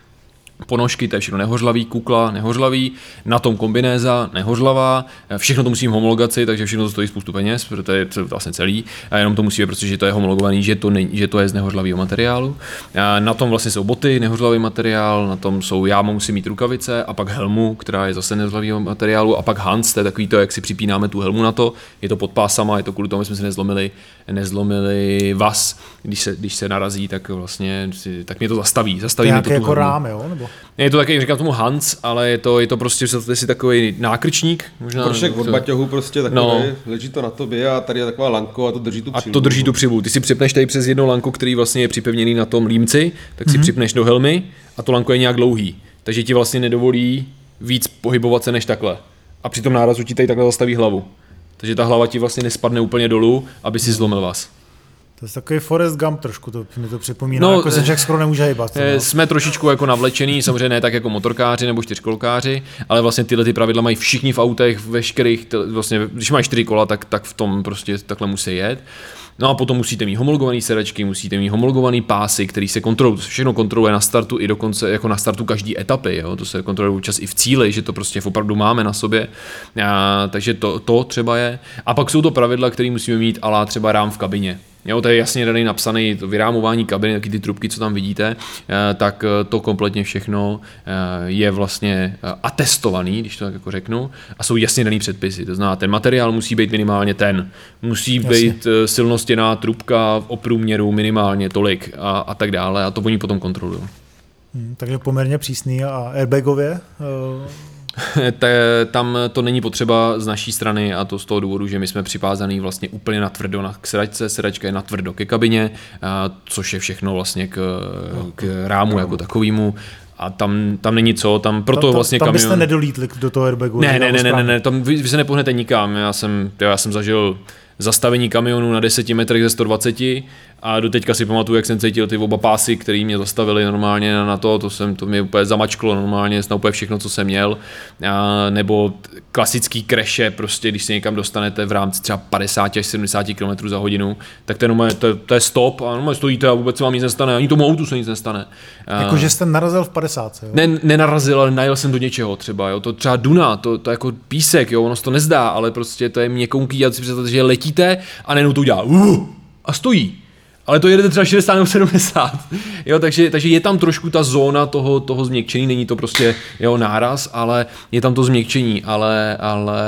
ponožky, to je všechno nehořlavý, kukla, nehořlavý, na tom kombinéza, nehořlavá, všechno to musím homologaci, takže všechno to stojí spoustu peněz, protože je to vlastně celý, a jenom to musíme, protože to je homologovaný, že to, ne, že to je z nehořlavého materiálu. A na tom vlastně jsou boty, nehořlavý materiál, na tom jsou, já musím mít rukavice a pak helmu, která je zase nehořlavého materiálu a pak Hans, to je takový to, jak si připínáme tu helmu na to, je to pod pásama, je to kvůli tomu, že jsme se nezlomili, nezlomili vaz, když se, když se narazí, tak vlastně, tak mě to zastaví, zastaví mě to tu jako helmu. Rám, jo? Nebo... Je to taky, říkám tomu Hans, ale je to, je to prostě si takový nákrčník. Možná, Pršek od baťohu prostě takový, no. leží to na tobě a tady je taková lanko a to drží tu přibu. A to drží tu přibu. Ty si připneš tady přes jedno lanko, který vlastně je připevněný na tom límci, tak si mm-hmm. připneš do helmy a to lanko je nějak dlouhý. Takže ti vlastně nedovolí víc pohybovat se než takhle. A při tom nárazu ti tady takhle zastaví hlavu. Takže ta hlava ti vlastně nespadne úplně dolů, aby si zlomil vás. To je takový Forrest Gump trošku, to mi to připomíná, no, jako se však skoro nemůže hejbat. No. Jsme trošičku jako navlečený, samozřejmě ne tak jako motorkáři nebo čtyřkolkáři, ale vlastně tyhle ty pravidla mají všichni v autech, veškerých, vlastně, když mají čtyři kola, tak, tak v tom prostě takhle musí jet. No a potom musíte mít homologovaný sedačky, musíte mít homologovaný pásy, který se kontroluje, všechno kontroluje na startu i dokonce jako na startu každý etapy, jo? To se kontroluje čas i v cíli, že to prostě opravdu máme na sobě, a, takže to, to třeba je. A pak jsou to pravidla, které musíme mít a la třeba rám v kabině. Jo, to je jasně daný napsaný vyrámování kabiny, taky ty trubky, co tam vidíte, tak to kompletně všechno je vlastně atestovaný, když to tak jako řeknu, a jsou jasně daný předpisy. To znamená, ten materiál musí být minimálně ten, musí jasně. být silnostěná trubka o průměru minimálně tolik a, a tak dále, a to oni potom kontrolují. Hmm, takže poměrně přísný. A airbagově? Tam to není potřeba z naší strany, a to z toho důvodu, že my jsme přivázaný vlastně úplně natvrdo na k sedačce, sedačka je natvrdo ke kabině, což je všechno vlastně k, k rámu jako takovému. A tam, tam není co, tam proto tam, vlastně tam kamion... Tam byste nedolítli do toho airbagu? Ne, ne, ne, ne, ne, tam vy, vy se nepohnete nikam. Já jsem, já jsem zažil zastavení kamionu na deseti metrech ze sto dvaceti a doteďka si pamatuju, jak jsem cítil ty oba pásy, který mě zastavili normálně na to, to, jsem, to mě úplně zamačklo normálně, snad úplně všechno, co jsem měl. A nebo klasický crashe, prostě, když se někam dostanete v rámci třeba padesát až sedmdesát kilometrů za hodinu, tak ten, to, je, to je stop a normálně stojíte a vůbec se vám nic nestane, ani tomu autu se nic nestane. Jakože jste narazil v padesátce, jo? Ne, nenarazil, ale najel jsem do něčeho třeba, jo? To třeba duna, to, to jako písek, jo? Ono se to nezdá, ale prostě to je měkouký, já si představte, že letí a nejenom to udělá uh, a stojí. Ale to jedete třeba šedesát nebo sedmdesát. Jo, takže, takže je tam trošku ta zóna toho, toho změkčení, není to prostě jeho náraz, ale je tam to změkčení, ale, ale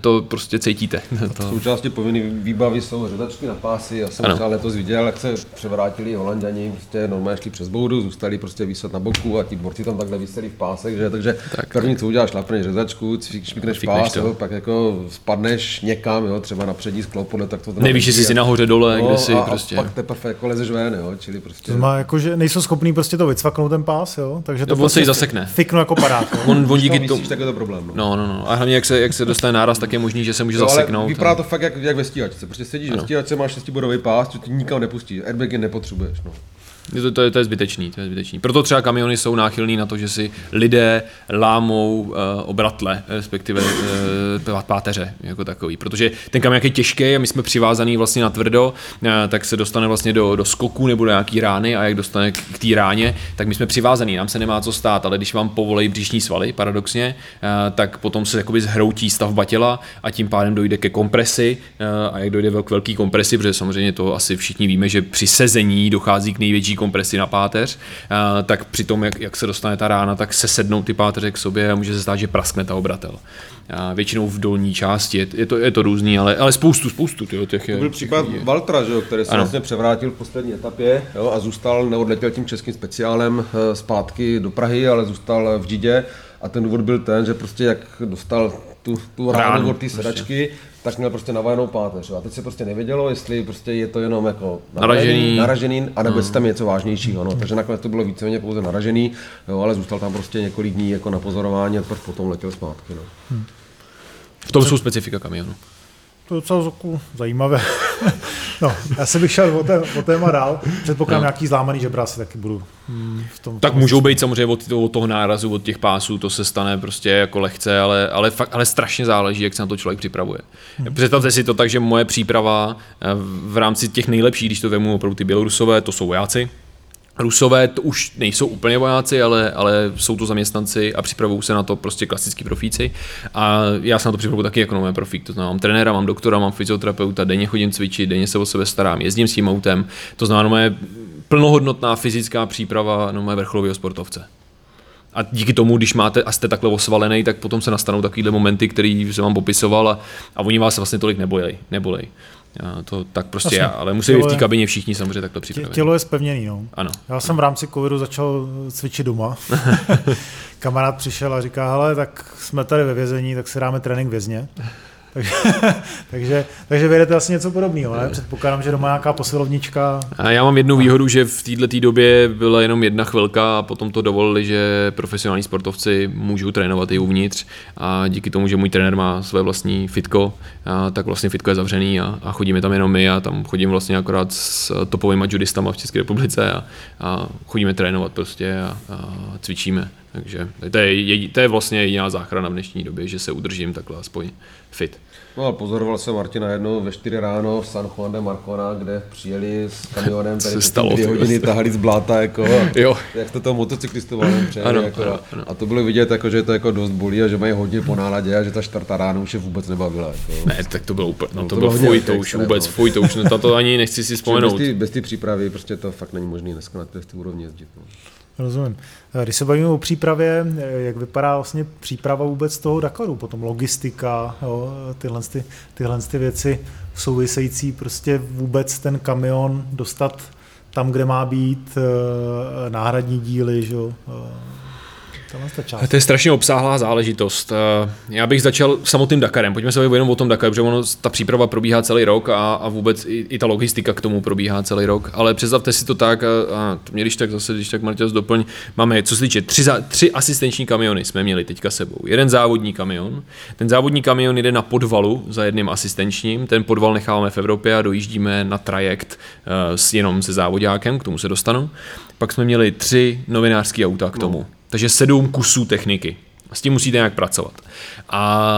to prostě cítíte. To. Součástí povinné výbavy jsou řadačky na pásy. Já jsem ano. třeba letos viděl, jak se převrátili Holanďani, prostě normálně šli přes boudu, zůstali prostě vyset na boku a ti borci tam takhle vyseli v pásech, že? Takže tak, první, tak. co uděláš, šlapneš řadačku, šmikneš pás, jo, pak jako spadneš někam, jo, třeba na přední sklo, podle tak to nevíš, jestli si nahoře dole, no, kde si prostě. Jako lezeš ven, jo, čili prostě... Má jako, že nejsou schopný prostě to vycvaknout ten pás, jo, takže to jo, prostě zasekne. Fiknu jako padák. On, on díky to... tak je to problém, no. No, no, no. A hlavně, jak se, jak se dostane náraz, tak je možný, že se může jo, zaseknout. Vypadá a... to fakt jak, jak ve stíhačce, prostě sedíš ano. ve stíhačce, máš šestibodový pás, co ti nikam nepustí, airbagy nepotřebuješ, no. To, to, je, to je zbytečný, to je zbytečný. Proto třeba kamiony jsou náchylný na to, že si lidé lámou uh, obratle, respektive uh, páteře jako takový. Protože ten kamion je těžký a my jsme přivázaný vlastně na tvrdo, uh, tak se dostane vlastně do, do skoku nebo do nějaký rány a jak dostane k, k té ráně, tak my jsme přivázaný, nám se nemá co stát, ale když vám povolejí bříšní svaly, paradoxně, uh, tak potom se jakoby zhroutí stavba těla a tím pádem dojde ke kompresi uh, a jak dojde k velký kompresi, protože samozřejmě to asi všichni víme, že při sezení dochází k největší kompresi na páteř, tak při tom, jak, jak se dostane ta rána, tak se sednou ty páteře k sobě a může se stát, že praskne ta obratel. A většinou v dolní části, je, je, to, je to různý, ale, ale spoustu, spoustu tyho těch je. To byl případ Valtra, že jo, který se ano. vlastně převrátil v poslední etapě, jo, a zůstal, neodletěl tím českým speciálem zpátky do Prahy, ale zůstal v Džidě a ten důvod byl ten, že prostě jak dostal tu, tu ránu od té sedačky, tak měl prostě navajenou páteř. A teď se prostě nevědělo, jestli prostě je to jenom jako naražený, naražený anebo jestli tam je něco vážnějšího. No. Takže nakonec to bylo víceméně pouze naražený, jo, ale zůstal tam prostě několik dní jako na pozorování a potom letěl zpátky. No. Hmm. V tom jsou specifika kamionu. To je docela zajímavé. No, já se bych šel o, té, o téma dál. Předpokládám no. nějaký zlámaný žebra si taky budu. Hmm, v tom, v tom tak můžou být samozřejmě od, od toho nárazu, od těch pásů, to se stane prostě jako lehce, ale, ale, fakt, ale strašně záleží, jak se na to člověk připravuje. Hmm. Představte si to tak, že moje příprava v rámci těch nejlepších, když to vemu opravdu ty Bělorusové, to jsou vojáci. Rusové to už nejsou úplně vojáci, ale, ale jsou to zaměstnanci a připravují se na to prostě klasický profíci. A já se na to připravuju taky jako nový profík. To znamená, mám trenéra, mám doktora, mám fyzioterapeuta, denně chodím cvičit, denně se o sebe starám, jezdím s tím autem. To znamená, moje plnohodnotná fyzická příprava na moje vrcholového sportovce. A díky tomu, když máte a jste takhle osvalený, tak potom se nastanou takovýhle momenty, který jsem vám popisoval a, a oni vás vlastně tolik nebolej. nebolej. Já to tak prostě já, ale musí být v té kabině všichni samozřejmě takhle připraveni. Tělo je zpevněný, no. Ano. Já jsem v rámci covidu začal cvičit doma. Kamarád přišel a říká, hele, tak jsme tady ve vězení, tak si dáme trénink vězně. takže, takže, takže vyjedete asi něco podobného, ne? Předpokládám, že doma nějaká posilovnička. A já mám jednu výhodu, že v této době byla jenom jedna chvilka a potom to dovolili, že profesionální sportovci můžou trénovat i uvnitř a díky tomu, že můj trenér má své vlastní fitko, a tak vlastně fitko je zavřený a, a chodíme tam jenom my a tam chodím vlastně akorát s topovými judistama v České republice a, a chodíme trénovat prostě a, a cvičíme. Takže to je, to je vlastně jediná záchrana v dnešní době, že se udržím takhle aspoň fit. No a pozoroval jsem Martina jednou ve čtyři ráno v San Juan de Marcona, kde přijeli s kamionem, tady dvě hodiny tahali z bláta, jako, jo. jak to toho motocyklistovaném přejeli. Jako, a to bylo vidět, jako, že to jako dost bolí a že mají hodně po náladě a že ta čtvrtá ráno už je vůbec nebavila. Jako. Ne, tak to bylo úplně, no, no, to, to bylo fuj, to už vůbec fuj, to už to ani nechci si vzpomenout. Bez ty přípravy prostě to fakt není možné dneska na té úrovni jezdit. No. Rozumím. Když se bavíme o přípravě, jak vypadá vlastně příprava vůbec toho Dakaru, potom logistika, jo, tyhle, ty, tyhle ty věci související, prostě vůbec ten kamion dostat tam, kde má být, náhradní díly, že jo. To je strašně obsáhlá záležitost. Já bych začal samotným Dakarem. Pojďme se bavit jenom o tom Dakaru, protože ono, ta příprava probíhá celý rok a, a vůbec i, i ta logistika k tomu probíhá celý rok. Ale představte si to tak, a, a mě když tak zase, když tak Martěz doplň, máme, co se týče, tři, tři asistenční kamiony jsme měli teďka sebou. Jeden závodní kamion, ten závodní kamion jde na podvalu za jedním asistenčním, ten podval necháváme v Evropě a dojíždíme na trajekt s, jenom se závodákem, k tomu se dostanu. Pak jsme měli tři novinářský auta k tomu. No. Takže sedm kusů techniky. S tím musíte nějak pracovat. A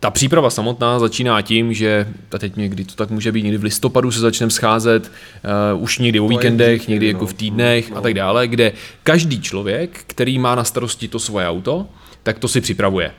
ta příprava samotná začíná tím, že a teď někdy to tak může být, někdy v listopadu se začneme scházet, uh, už někdy o víkendech, někdy jako v týdnech a tak dále, kde každý člověk, který má na starosti to svoje auto, tak to si připravuje.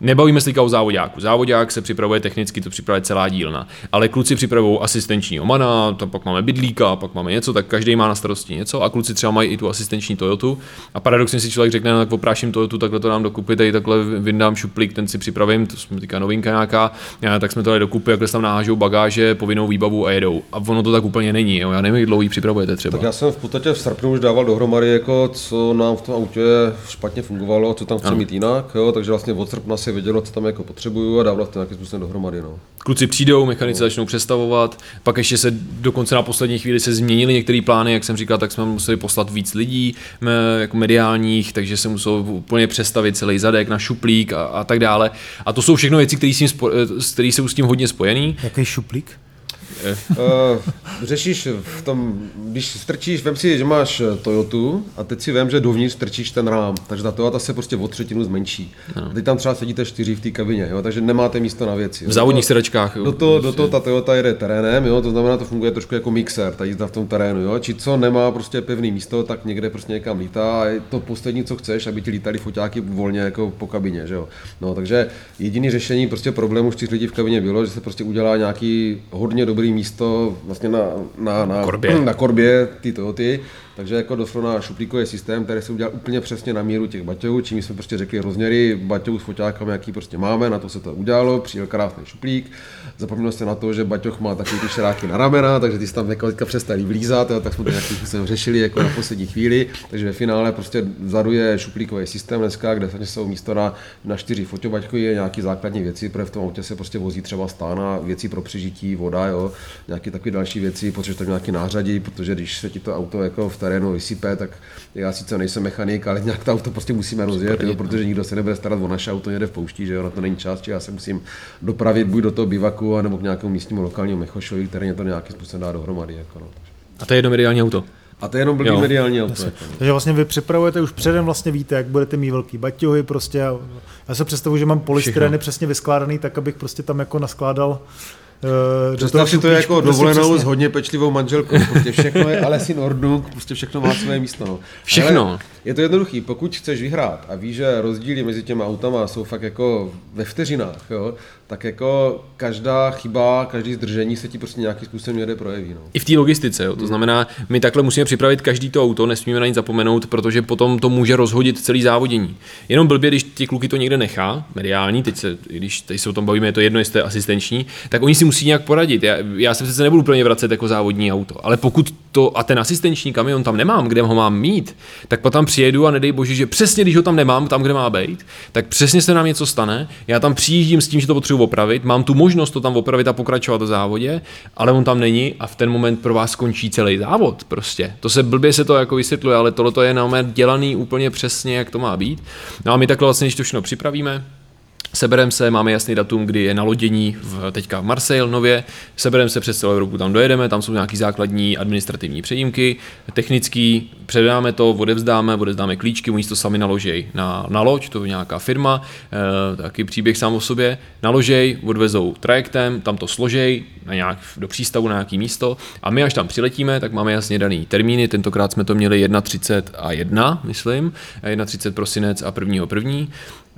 Nebavíme se teďka o závodáku. Závodák se připravuje technicky, to připravuje celá dílna. Ale kluci připravují asistenčního mana, tam pak máme bydlíka, pak máme něco, tak každý má na starosti něco a kluci třeba mají i tu asistenční Toyotu. A paradoxně si člověk řekne, no, tak opráším Toyotu, takhle to dám dokupy, tady takhle vyndám šuplík, ten si připravím, to jsme teďka novinka nějaká, tak jsme to dali dokupy, jakhle se tam nahážou bagáže, povinnou výbavu a jedou. A ono to tak úplně není, jo? Já nevím, jak dlouho ji připravujete třeba. Tak já jsem v podstatě v srpnu už dával dohromady, jako co nám v tom autě špatně fungovalo, co tam chce mít jinak, jo? Takže vlastně od srpna si vědělo, co tam jako potřebuju a dávalo to nějakým způsobem dohromady. No. Kluci přijdou, mechanici no. začnou přestavovat, pak ještě se dokonce na poslední chvíli se změnily některé plány, jak jsem říkal, tak jsme museli poslat víc lidí jako mediálních, takže se muselo úplně přestavit celý zadek na šuplík a, a tak dále. A to jsou všechno věci, které spo, jsou s tím hodně spojený. Jaký šuplík? Řešíš v tom, když strčíš, vem si, že máš Toyotu a teď si vem, že dovnitř strčíš ten rám, takže ta Toyota se prostě o třetinu zmenší. A teď tam třeba sedíte čtyři v té kabině, jo, takže nemáte místo na věci. Jo. V závodních sedačkách. Do toho, do toho ta Toyota jede terénem, jo, to znamená, to funguje trošku jako mixer, ta jízda v tom terénu, jo, či co nemá prostě pevný místo, tak někde prostě někam lítá a je to poslední, co chceš, aby ti lítali foťáky volně jako po kabině, že jo. No, takže jediný řešení prostě problému čtyř lidí v kabině bylo, že se prostě udělá nějaký hodně dobrý místo vlastně na, na, na korbě, na korbě ty Toyoty, takže jako doslova šuplíkový systém, který se udělal úplně přesně na míru těch baťohů, čím jsme prostě řekli rozměry baťohů s foťákama, jaký prostě máme, na to se to udělalo, přijel krásný šuplík, zapomnělo se na to, že baťoh má takový ty šeráky na ramena, takže ty se tam jako teďka přestali vlízat, tak jsme to nějakým způsobem řešili jako na poslední chvíli, takže ve finále prostě vzadu je šuplíkový systém dneska, kde jsou místo na, na čtyři foťobaťky, je nějaký základní věci, protože v tom autě se prostě vozí třeba stána, věci pro přežití, voda, jo, nějaký takové další věci, potřebuješ tam nějaký nářadí, protože když se ti to auto jako v terénu vysype, tak já sice nejsem mechanik, ale nějak to auto prostě musíme rozjet, jo, protože nikdo se nebude starat o naše auto, jede v poušti, že jo, na to není čas, či já se musím dopravit buď do toho bivaku, anebo k nějakému místnímu lokálnímu mechošovi, který mě to nějakým způsobem dá dohromady. Jako, no. A to je jedno mediální auto? A to je jenom blbý mediální auto. Jako. Takže vlastně vy připravujete už předem, vlastně víte, jak budete mít velký baťohy prostě. Já se představuji, že mám polystyreny přesně vyskládaný tak, abych prostě tam jako naskládal. Představ si to jako dovolenou s hodně pečlivou manželkou, prostě všechno je Alessin Ordnung, prostě všechno má své místo. No. Všechno. Ale je to jednoduchý, pokud chceš vyhrát a víš, že rozdíly mezi těma autama jsou fakt jako ve vteřinách, jo, tak jako každá chyba, každý zdržení se ti prostě nějakým způsobem jede projeví. No. I v té logistice, jo, to znamená, my takhle musíme připravit každý to auto, nesmíme na nic zapomenout, protože potom to může rozhodit celý závodění. Jenom blbě, když ti kluky to někde nechá, mediální, teď se, když teď se o tom bavíme, je to jedno, jestli je asistenční, tak oni si musí nějak poradit. Já, já se přece nebudu plně vracet jako závodní auto, ale pokud to a ten asistenční kamion tam nemám, kde ho mám mít, tak potom přijedu a nedej bože, že přesně když ho tam nemám, tam kde má být, tak přesně se nám něco stane. Já tam přijíždím s tím, že to potřebuji opravit, mám tu možnost to tam opravit a pokračovat v závodě, ale on tam není a v ten moment pro vás končí celý závod prostě. To se blbě se to jako vysvětluje, ale tohle je na dělaný úplně přesně, jak to má být. No a my takhle vlastně, když to všechno připravíme, sebereme se, máme jasný datum, kdy je nalodění v, teďka v Marseille nově, sebereme se, přes celou Evropu tam dojedeme, tam jsou nějaký základní administrativní přejímky, technický, předáme to, odevzdáme, odevzdáme klíčky, oni to sami naložej na, na loď, to je nějaká firma, e, taky příběh sám o sobě, naložej, odvezou trajektem, tam to složej na nějak, do přístavu na nějaký místo a my až tam přiletíme, tak máme jasně daný termíny, tentokrát jsme to měli třicátého prvního a prvního, myslím, třicátého prvního prosinec a prvního prvního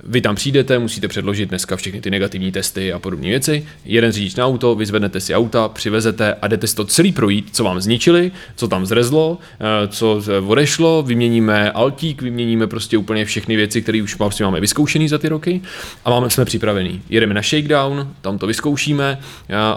Vy tam přijdete, musíte předložit dneska všechny ty negativní testy a podobné věci. Jeden řidič na auto, vyzvednete si auta, přivezete a jdete si to celý projít, co vám zničili, co tam zrezlo, co odešlo, vyměníme altík, vyměníme prostě úplně všechny věci, které už vlastně máme vyzkoušený za ty roky a máme, jsme připravení. Jedeme na shakedown, tam to vyzkoušíme,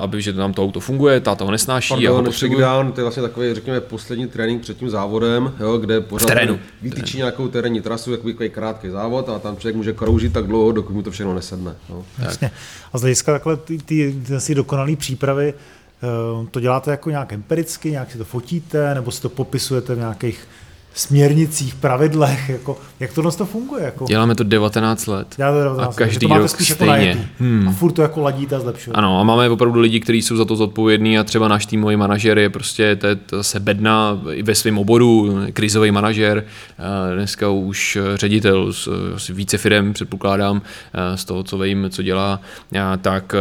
aby že tam to auto funguje, táta ho nesnáší. Pardon, shakedown, to je vlastně takový, řekněme, poslední trénink před tím závodem, jo, kde pořád vytyčí nějakou terénní trasu, takový krátký závod a tam člověk může kroužit tak dlouho, dokud mu to všechno nesedne. No. Jasně. A z hlediska takhle ty, ty, ty dokonalý přípravy, to děláte jako nějak empiricky, nějak si to fotíte, nebo si to popisujete v nějakých směrnicích, pravidlech, jako, jak tohle to funguje? Jako? Děláme to devatenáct let Děláme to devatenáct a každý to rok stejně. Jako hmm. A furt to jako ladíte a zlepšujete. Ano, a máme opravdu lidi, kteří jsou za to zodpovědní a třeba náš týmový manažer je prostě, to je zase bedna ve svém oboru, krizový manažer, dneska už ředitel s asi více firem, předpokládám, z toho, co vím, co dělá, tak,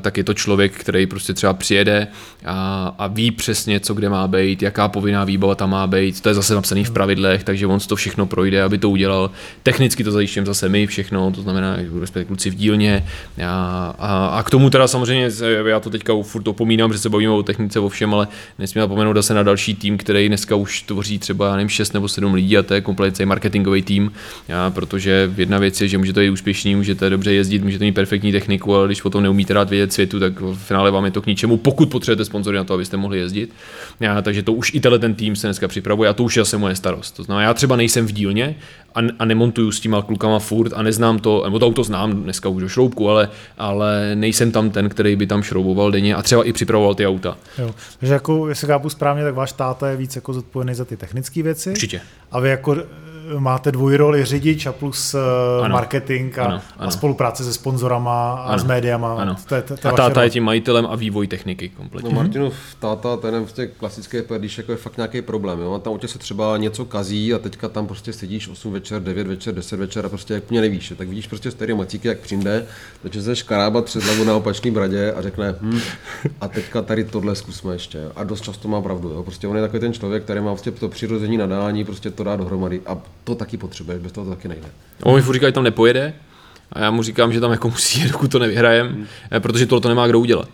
tak je to člověk, který prostě třeba přijede a, a ví přesně, co kde má být, jaká povinná výbava tam má být, to je zase napsaný v pravidlech, takže on to všechno projde, aby to udělal. Technicky to zajišťujeme zase my všechno, to znamená, že budeme spět kluci v dílně. A, a, a k tomu teda samozřejmě, já to teďka furt opomínám, že se bavíme o technice, o všem, ale nesmíme zapomenout zase na další tým, který dneska už tvoří třeba, nevím, šest nebo sedm lidí a to je kompletně marketingový tým, a protože jedna věc je, že můžete být úspěšný, můžete dobře jezdit, můžete mít perfektní techniku, ale když potom neumíte dát vědět světu, tak v finále vám je to k ničemu, pokud potřebujete sponzory na to, abyste mohli jezdit. A, takže to už i tenhle ten tým se dneska připravuje a to už je zase moje starost. To znamená, já třeba nejsem v dílně a, a nemontuju s těma klukama furt a neznám to, nebo to auto znám dneska už do šroubku, ale, ale nejsem tam ten, který by tam šrouboval denně a třeba i připravoval ty auta. Jo. Takže jako, jestli chápu správně, tak váš táta je víc jako zodpovědný za ty technické věci. Určitě. A vy jako máte dvojroli řidič a plus ano, marketing a, ano, ano. a spolupráce se sponzorama a ano, s médiama. To je, to, to a táta je tím majitelem a vývoj techniky kompletně. No Martinův táta, ten v té klasické perdiš jako je fakt nějaký problém. Jo? Tam u tě se třeba něco kazí a teďka tam prostě sedíš osm večer, devět večer, deset večer a prostě jak mě nevíš. Tak vidíš prostě starý Macíky, jak přijde, začne se škarábat přes hlavu na opačný bradě a řekne hm, a teďka tady tohle zkusme ještě. Jo? A dost často má pravdu. Jo? Prostě on je takový ten člověk, který má vlastně to přirození nadání, prostě to dá dohromady a to taky potřebuje, bez toho to taky nejde. On mi furt říká, že tam nepojede a já mu říkám, že tam jako musí jít, dokud to nevyhrajem, hmm. protože tohle to nemá kdo udělat.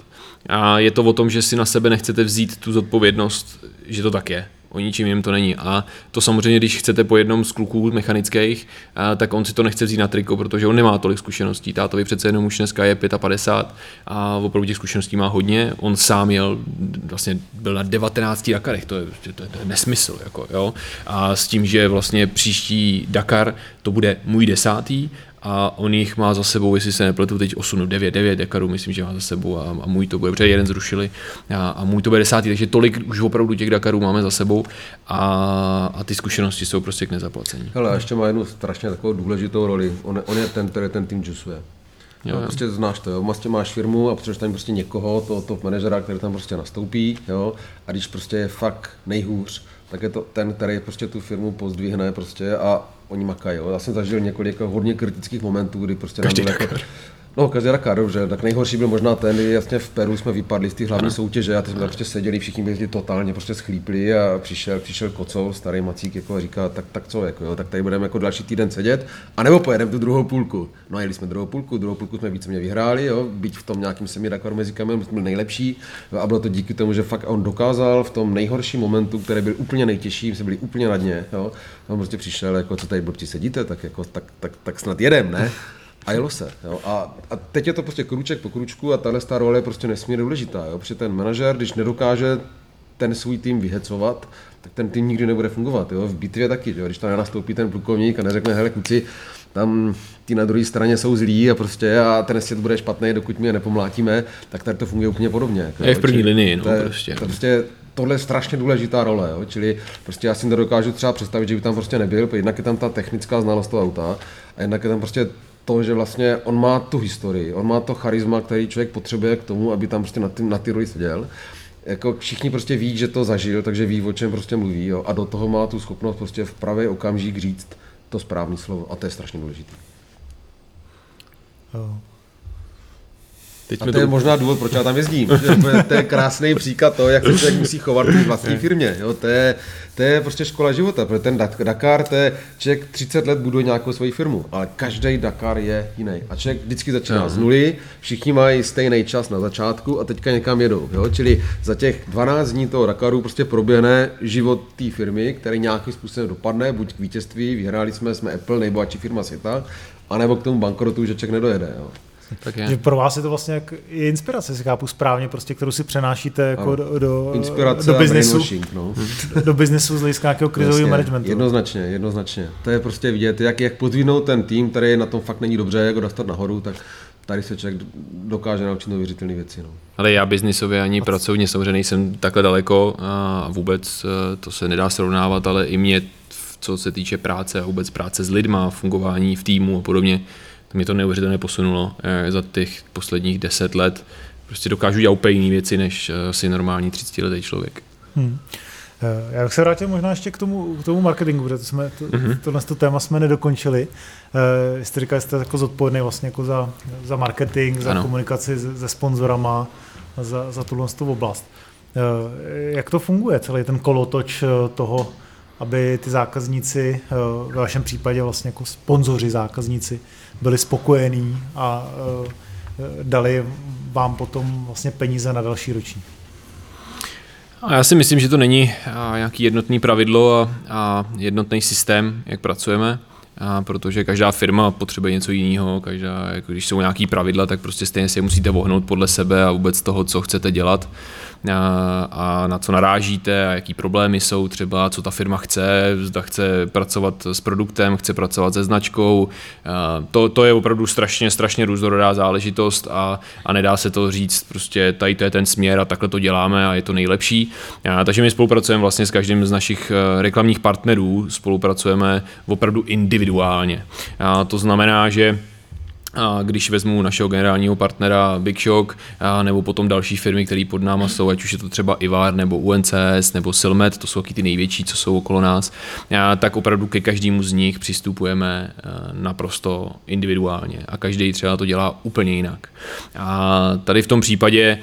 A je to o tom, že si na sebe nechcete vzít tu zodpovědnost, že to tak je. O ničím jim to není. A to samozřejmě, když chcete po jednom z kluků mechanických, tak on si to nechce vzít na triko, protože on nemá tolik zkušeností. Tátovi přece jenom už dneska je padesát pět a opravdu těch zkušeností má hodně. On sám jel, vlastně byl na devatenácti Dakarech, to je, to je, to je nesmysl. Jako, jo? A s tím, že vlastně příští Dakar, to bude můj desátý, a on jich má za sebou, jestli se nepletu, teď osm, devět, devět Dakarů, myslím, že má za sebou a, a můj to bude, protože jeden zrušili a, a můj to bude desátý, takže tolik už opravdu těch Dakarů máme za sebou a, a ty zkušenosti jsou prostě k nezaplacení. Hele, a ještě má jednu strašně takovou důležitou roli, on, on je ten, který ten tým juicuje. Jo, prostě znáš to, jo. Vlastně máš firmu a potřebuješ tam prostě někoho, toho top manažera, který tam prostě nastoupí, jo, a když prostě je fakt nejhůř, tak je to ten, který prostě tu firmu pozdvihne prostě a oni makají. Já jsem zažil několik hodně kritických momentů, kdy prostě... Každý Dakar. Jako... No, každý Dakar, dobře. Tak nejhorší byl možná ten, kdy jasně v Peru jsme vypadli z té hlavní soutěže a ty jsme tam prostě seděli, všichni byli totálně prostě schlípli a přišel, přišel Kocol, starý Macík, jako říká, tak, tak co, jako jo, tak tady budeme jako další týden sedět, anebo pojedeme tu druhou půlku. No a jeli jsme druhou půlku, druhou půlku jsme víceméně vyhráli, jo, byť v tom nějakým semi Dakaru mezi kamerami jsme byli nejlepší a bylo to díky tomu, že fakt on dokázal v tom nejhorším momentu, který byl úplně nejtěžší, jsme byli úplně na dně, jo, tam prostě přišel, jako co tady borci sedíte, tak jako tak, tak, tak snad jedem, ne? A jelo se. Jo. A, a teď je to prostě kruček po kručku a tahle ta role je prostě nesmírně důležitá. Jo. Protože ten manažer, když nedokáže ten svůj tým vyhecovat, tak ten tým nikdy nebude fungovat. Jo. V bitvě taky. Jo. Když tam nastoupí ten plukovník a neřekne, hele kluci, tam ty na druhé straně jsou zlí a prostě a ten svět bude špatný, dokud my je nepomlátíme, tak tady to funguje úplně podobně. Jako, je v první linii, no, to je, prostě. To prostě tohle je strašně důležitá role, jo. Čili prostě já si nedokážu třeba představit, že by tam prostě nebyl, jednak je tam ta technická znalost toho auta a jednak je tam prostě to, že vlastně on má tu historii, on má to charisma, který člověk potřebuje k tomu, aby tam prostě na ty, na ty roli seděl. Jako všichni prostě ví, že to zažil, takže ví, o čem prostě mluví, jo. A do toho má tu schopnost prostě v pravý okamžik říct to správné slovo a to je strašně důležité. Teď a to je možná důvod, proč já tam jezdím. To je krásný příklad toho, jak se člověk musí chovat v vlastní firmě. Jo, to, je, to je prostě škola života, protože ten Dakar, to je, člověk třicet let buduje nějakou svoji firmu, ale každý Dakar je jiný. A člověk vždycky začíná z nuly, všichni mají stejný čas na začátku a teďka někam jedou. Jo? Čili za těch dvanáct dní toho Dakaru prostě proběhne život té firmy, který nějakým způsobem dopadne, buď k vítězství, vyhráli jsme, jsme Apple, nejbohatší firma světa, anebo k tomu bankrotu, že člověk nedojede. Jo? Tak je. Že pro vás je to vlastně jak je inspirace, si chápu správně, prostě, kterou si přenášíte jako do, do, do biznesu, no. do biznesu z hlediska nějakého krizového managementu. Jednoznačně, jednoznačně. To je prostě vidět, jak, jak podvinout ten tým, který na tom fakt není dobře, jak ho dostat nahoru, tak tady se člověk dokáže naučit neuvěřitelné věci. No. Ale já biznisově ani a pracovně samozřejmě nejsem takhle daleko a vůbec to se nedá srovnávat, ale i mě, co se týče práce a vůbec práce s lidma, fungování v týmu a podobně, mě to neuvěřitelně posunulo za těch posledních deset let. Prostě dokážu dělat úplně jiné věci, než si normální třicetiletý člověk. Hmm. Já bych se vrátil možná ještě k tomu, k tomu marketingu, protože to jsme, to, mm-hmm. tohle to téma jsme nedokončili. Vy jste říkali, jste jako zodpovědný vlastně jako za, za marketing, za ano. komunikaci se sponzorama, za, za tuhle oblast. Jak to funguje, celý ten kolotoč toho, aby ty zákazníci, ve vašem případě vlastně jako sponzoři zákazníci, byli spokojení a dali vám potom vlastně peníze na další ročník? A já si myslím, že to není nějaký jednotný pravidlo a, a jednotný systém, jak pracujeme, a protože každá firma potřebuje něco jiného, každá, jako když jsou nějaký pravidla, tak prostě stejně si je musíte vohnout podle sebe a vůbec toho, co chcete dělat a, a na co narážíte a jaký problémy jsou třeba, co ta firma chce, zda chce pracovat s produktem, chce pracovat se značkou. A to, to je opravdu strašně, strašně různorodá záležitost a, a nedá se to říct, prostě tady to je ten směr a takhle to děláme a je to nejlepší. A, takže my spolupracujeme vlastně s každým z našich reklamních partnerů, spolupracujeme opravdu individuálně. individuálně. A to znamená, že a když vezmu našeho generálního partnera Big Shock a nebo potom další firmy, které pod náma jsou, ať už je to třeba Ivar nebo U N C S nebo Silmet, to jsou taky ty největší, co jsou okolo nás, a tak opravdu ke každému z nich přistupujeme naprosto individuálně a každý třeba to dělá úplně jinak. A tady v tom případě,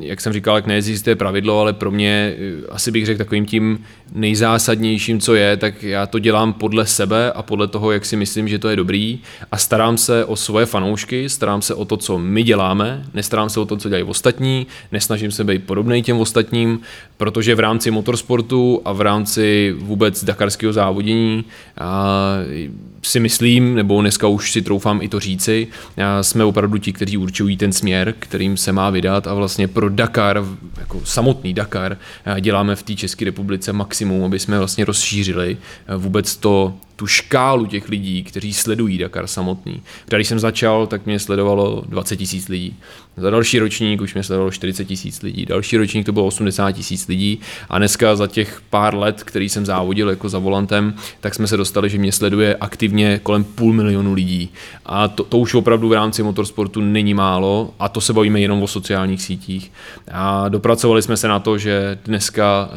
jak jsem říkal, jak neexistuje pravidlo, ale pro mě asi bych řekl takovým tím nejzásadnějším, co je, tak já to dělám podle sebe a podle toho, jak si myslím, že to je dobrý a starám se o svoje fanoušky, starám se o to, co my děláme, nestarám se o to, co dělají ostatní, nesnažím se být podobnej těm ostatním, protože v rámci motorsportu a v rámci vůbec dakarského závodění si myslím, nebo dneska už si troufám i to říci, jsme opravdu ti, kteří určují ten směr, kterým se má vydat a vlastně pro Dakar, jako samotný Dakar, děláme v té České republice maximum, aby jsme vlastně rozšířili vůbec to tu škálu těch lidí, kteří sledují Dakar samotný. Když jsem začal, tak mě sledovalo dvacet tisíc lidí. Za další ročník už mě sledovalo čtyřicet tisíc lidí. Další ročník to bylo osmdesát tisíc lidí. A dneska za těch pár let, který jsem závodil jako za volantem, tak jsme se dostali, že mě sleduje aktivně kolem půl milionu lidí. A to, to už opravdu v rámci motorsportu není málo. A to se bavíme jenom o sociálních sítích. A dopracovali jsme se na to, že dneska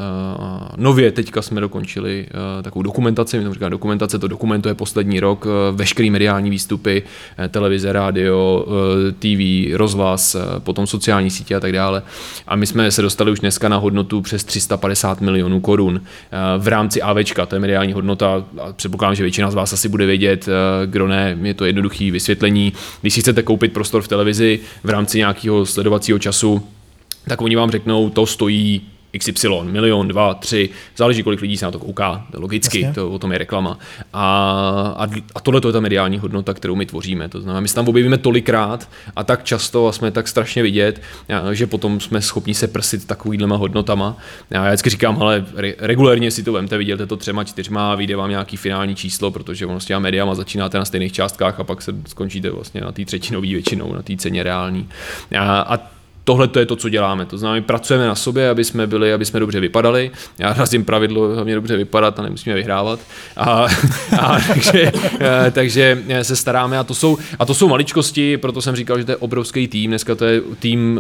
nově teďka jsme dokončili takovou dokumentaci, my tomu říkáme dokumentaci, to dokumentuje poslední rok, veškerý mediální výstupy, televize, rádio, T V, rozhlas, potom sociální sítě a tak dále. A my jsme se dostali už dneska na hodnotu přes tři sta padesát milionů korun v rámci AVčka, to je mediální hodnota, a předpokládám, že většina z vás asi bude vědět, kdo ne, je to jednoduché vysvětlení. Když si chcete koupit prostor v televizi v rámci nějakého sledovacího času, tak oni vám řeknou, to stojí iks ypsilon, milion, dva, tři, záleží, kolik lidí se na to kouká, logicky, to, o tom je reklama. A, a tohle je ta mediální hodnota, kterou my tvoříme, to znamená, my se tam objevíme tolikrát a tak často a jsme tak strašně vidět, že potom jsme schopni se prsit takovýhlema hodnotama. Já vždycky říkám, ale re, regulérně si to vemte, vidělte to třema, čtyřma, vyjde vám nějaký finální číslo, protože ono s těma mediama začínáte na stejných částkách a pak se skončíte vlastně na té třetinové většinou, na té ceně reální. A, a tohle to je to, co děláme. To znamená, pracujeme na sobě, aby jsme byli, aby jsme dobře vypadali. Já razím pravidlo, hlavně dobře vypadat a nemusíme vyhrávat. A, a takže, takže se staráme a to jsou, a to jsou maličkosti, proto jsem říkal, že to je obrovský tým. Dneska to je tým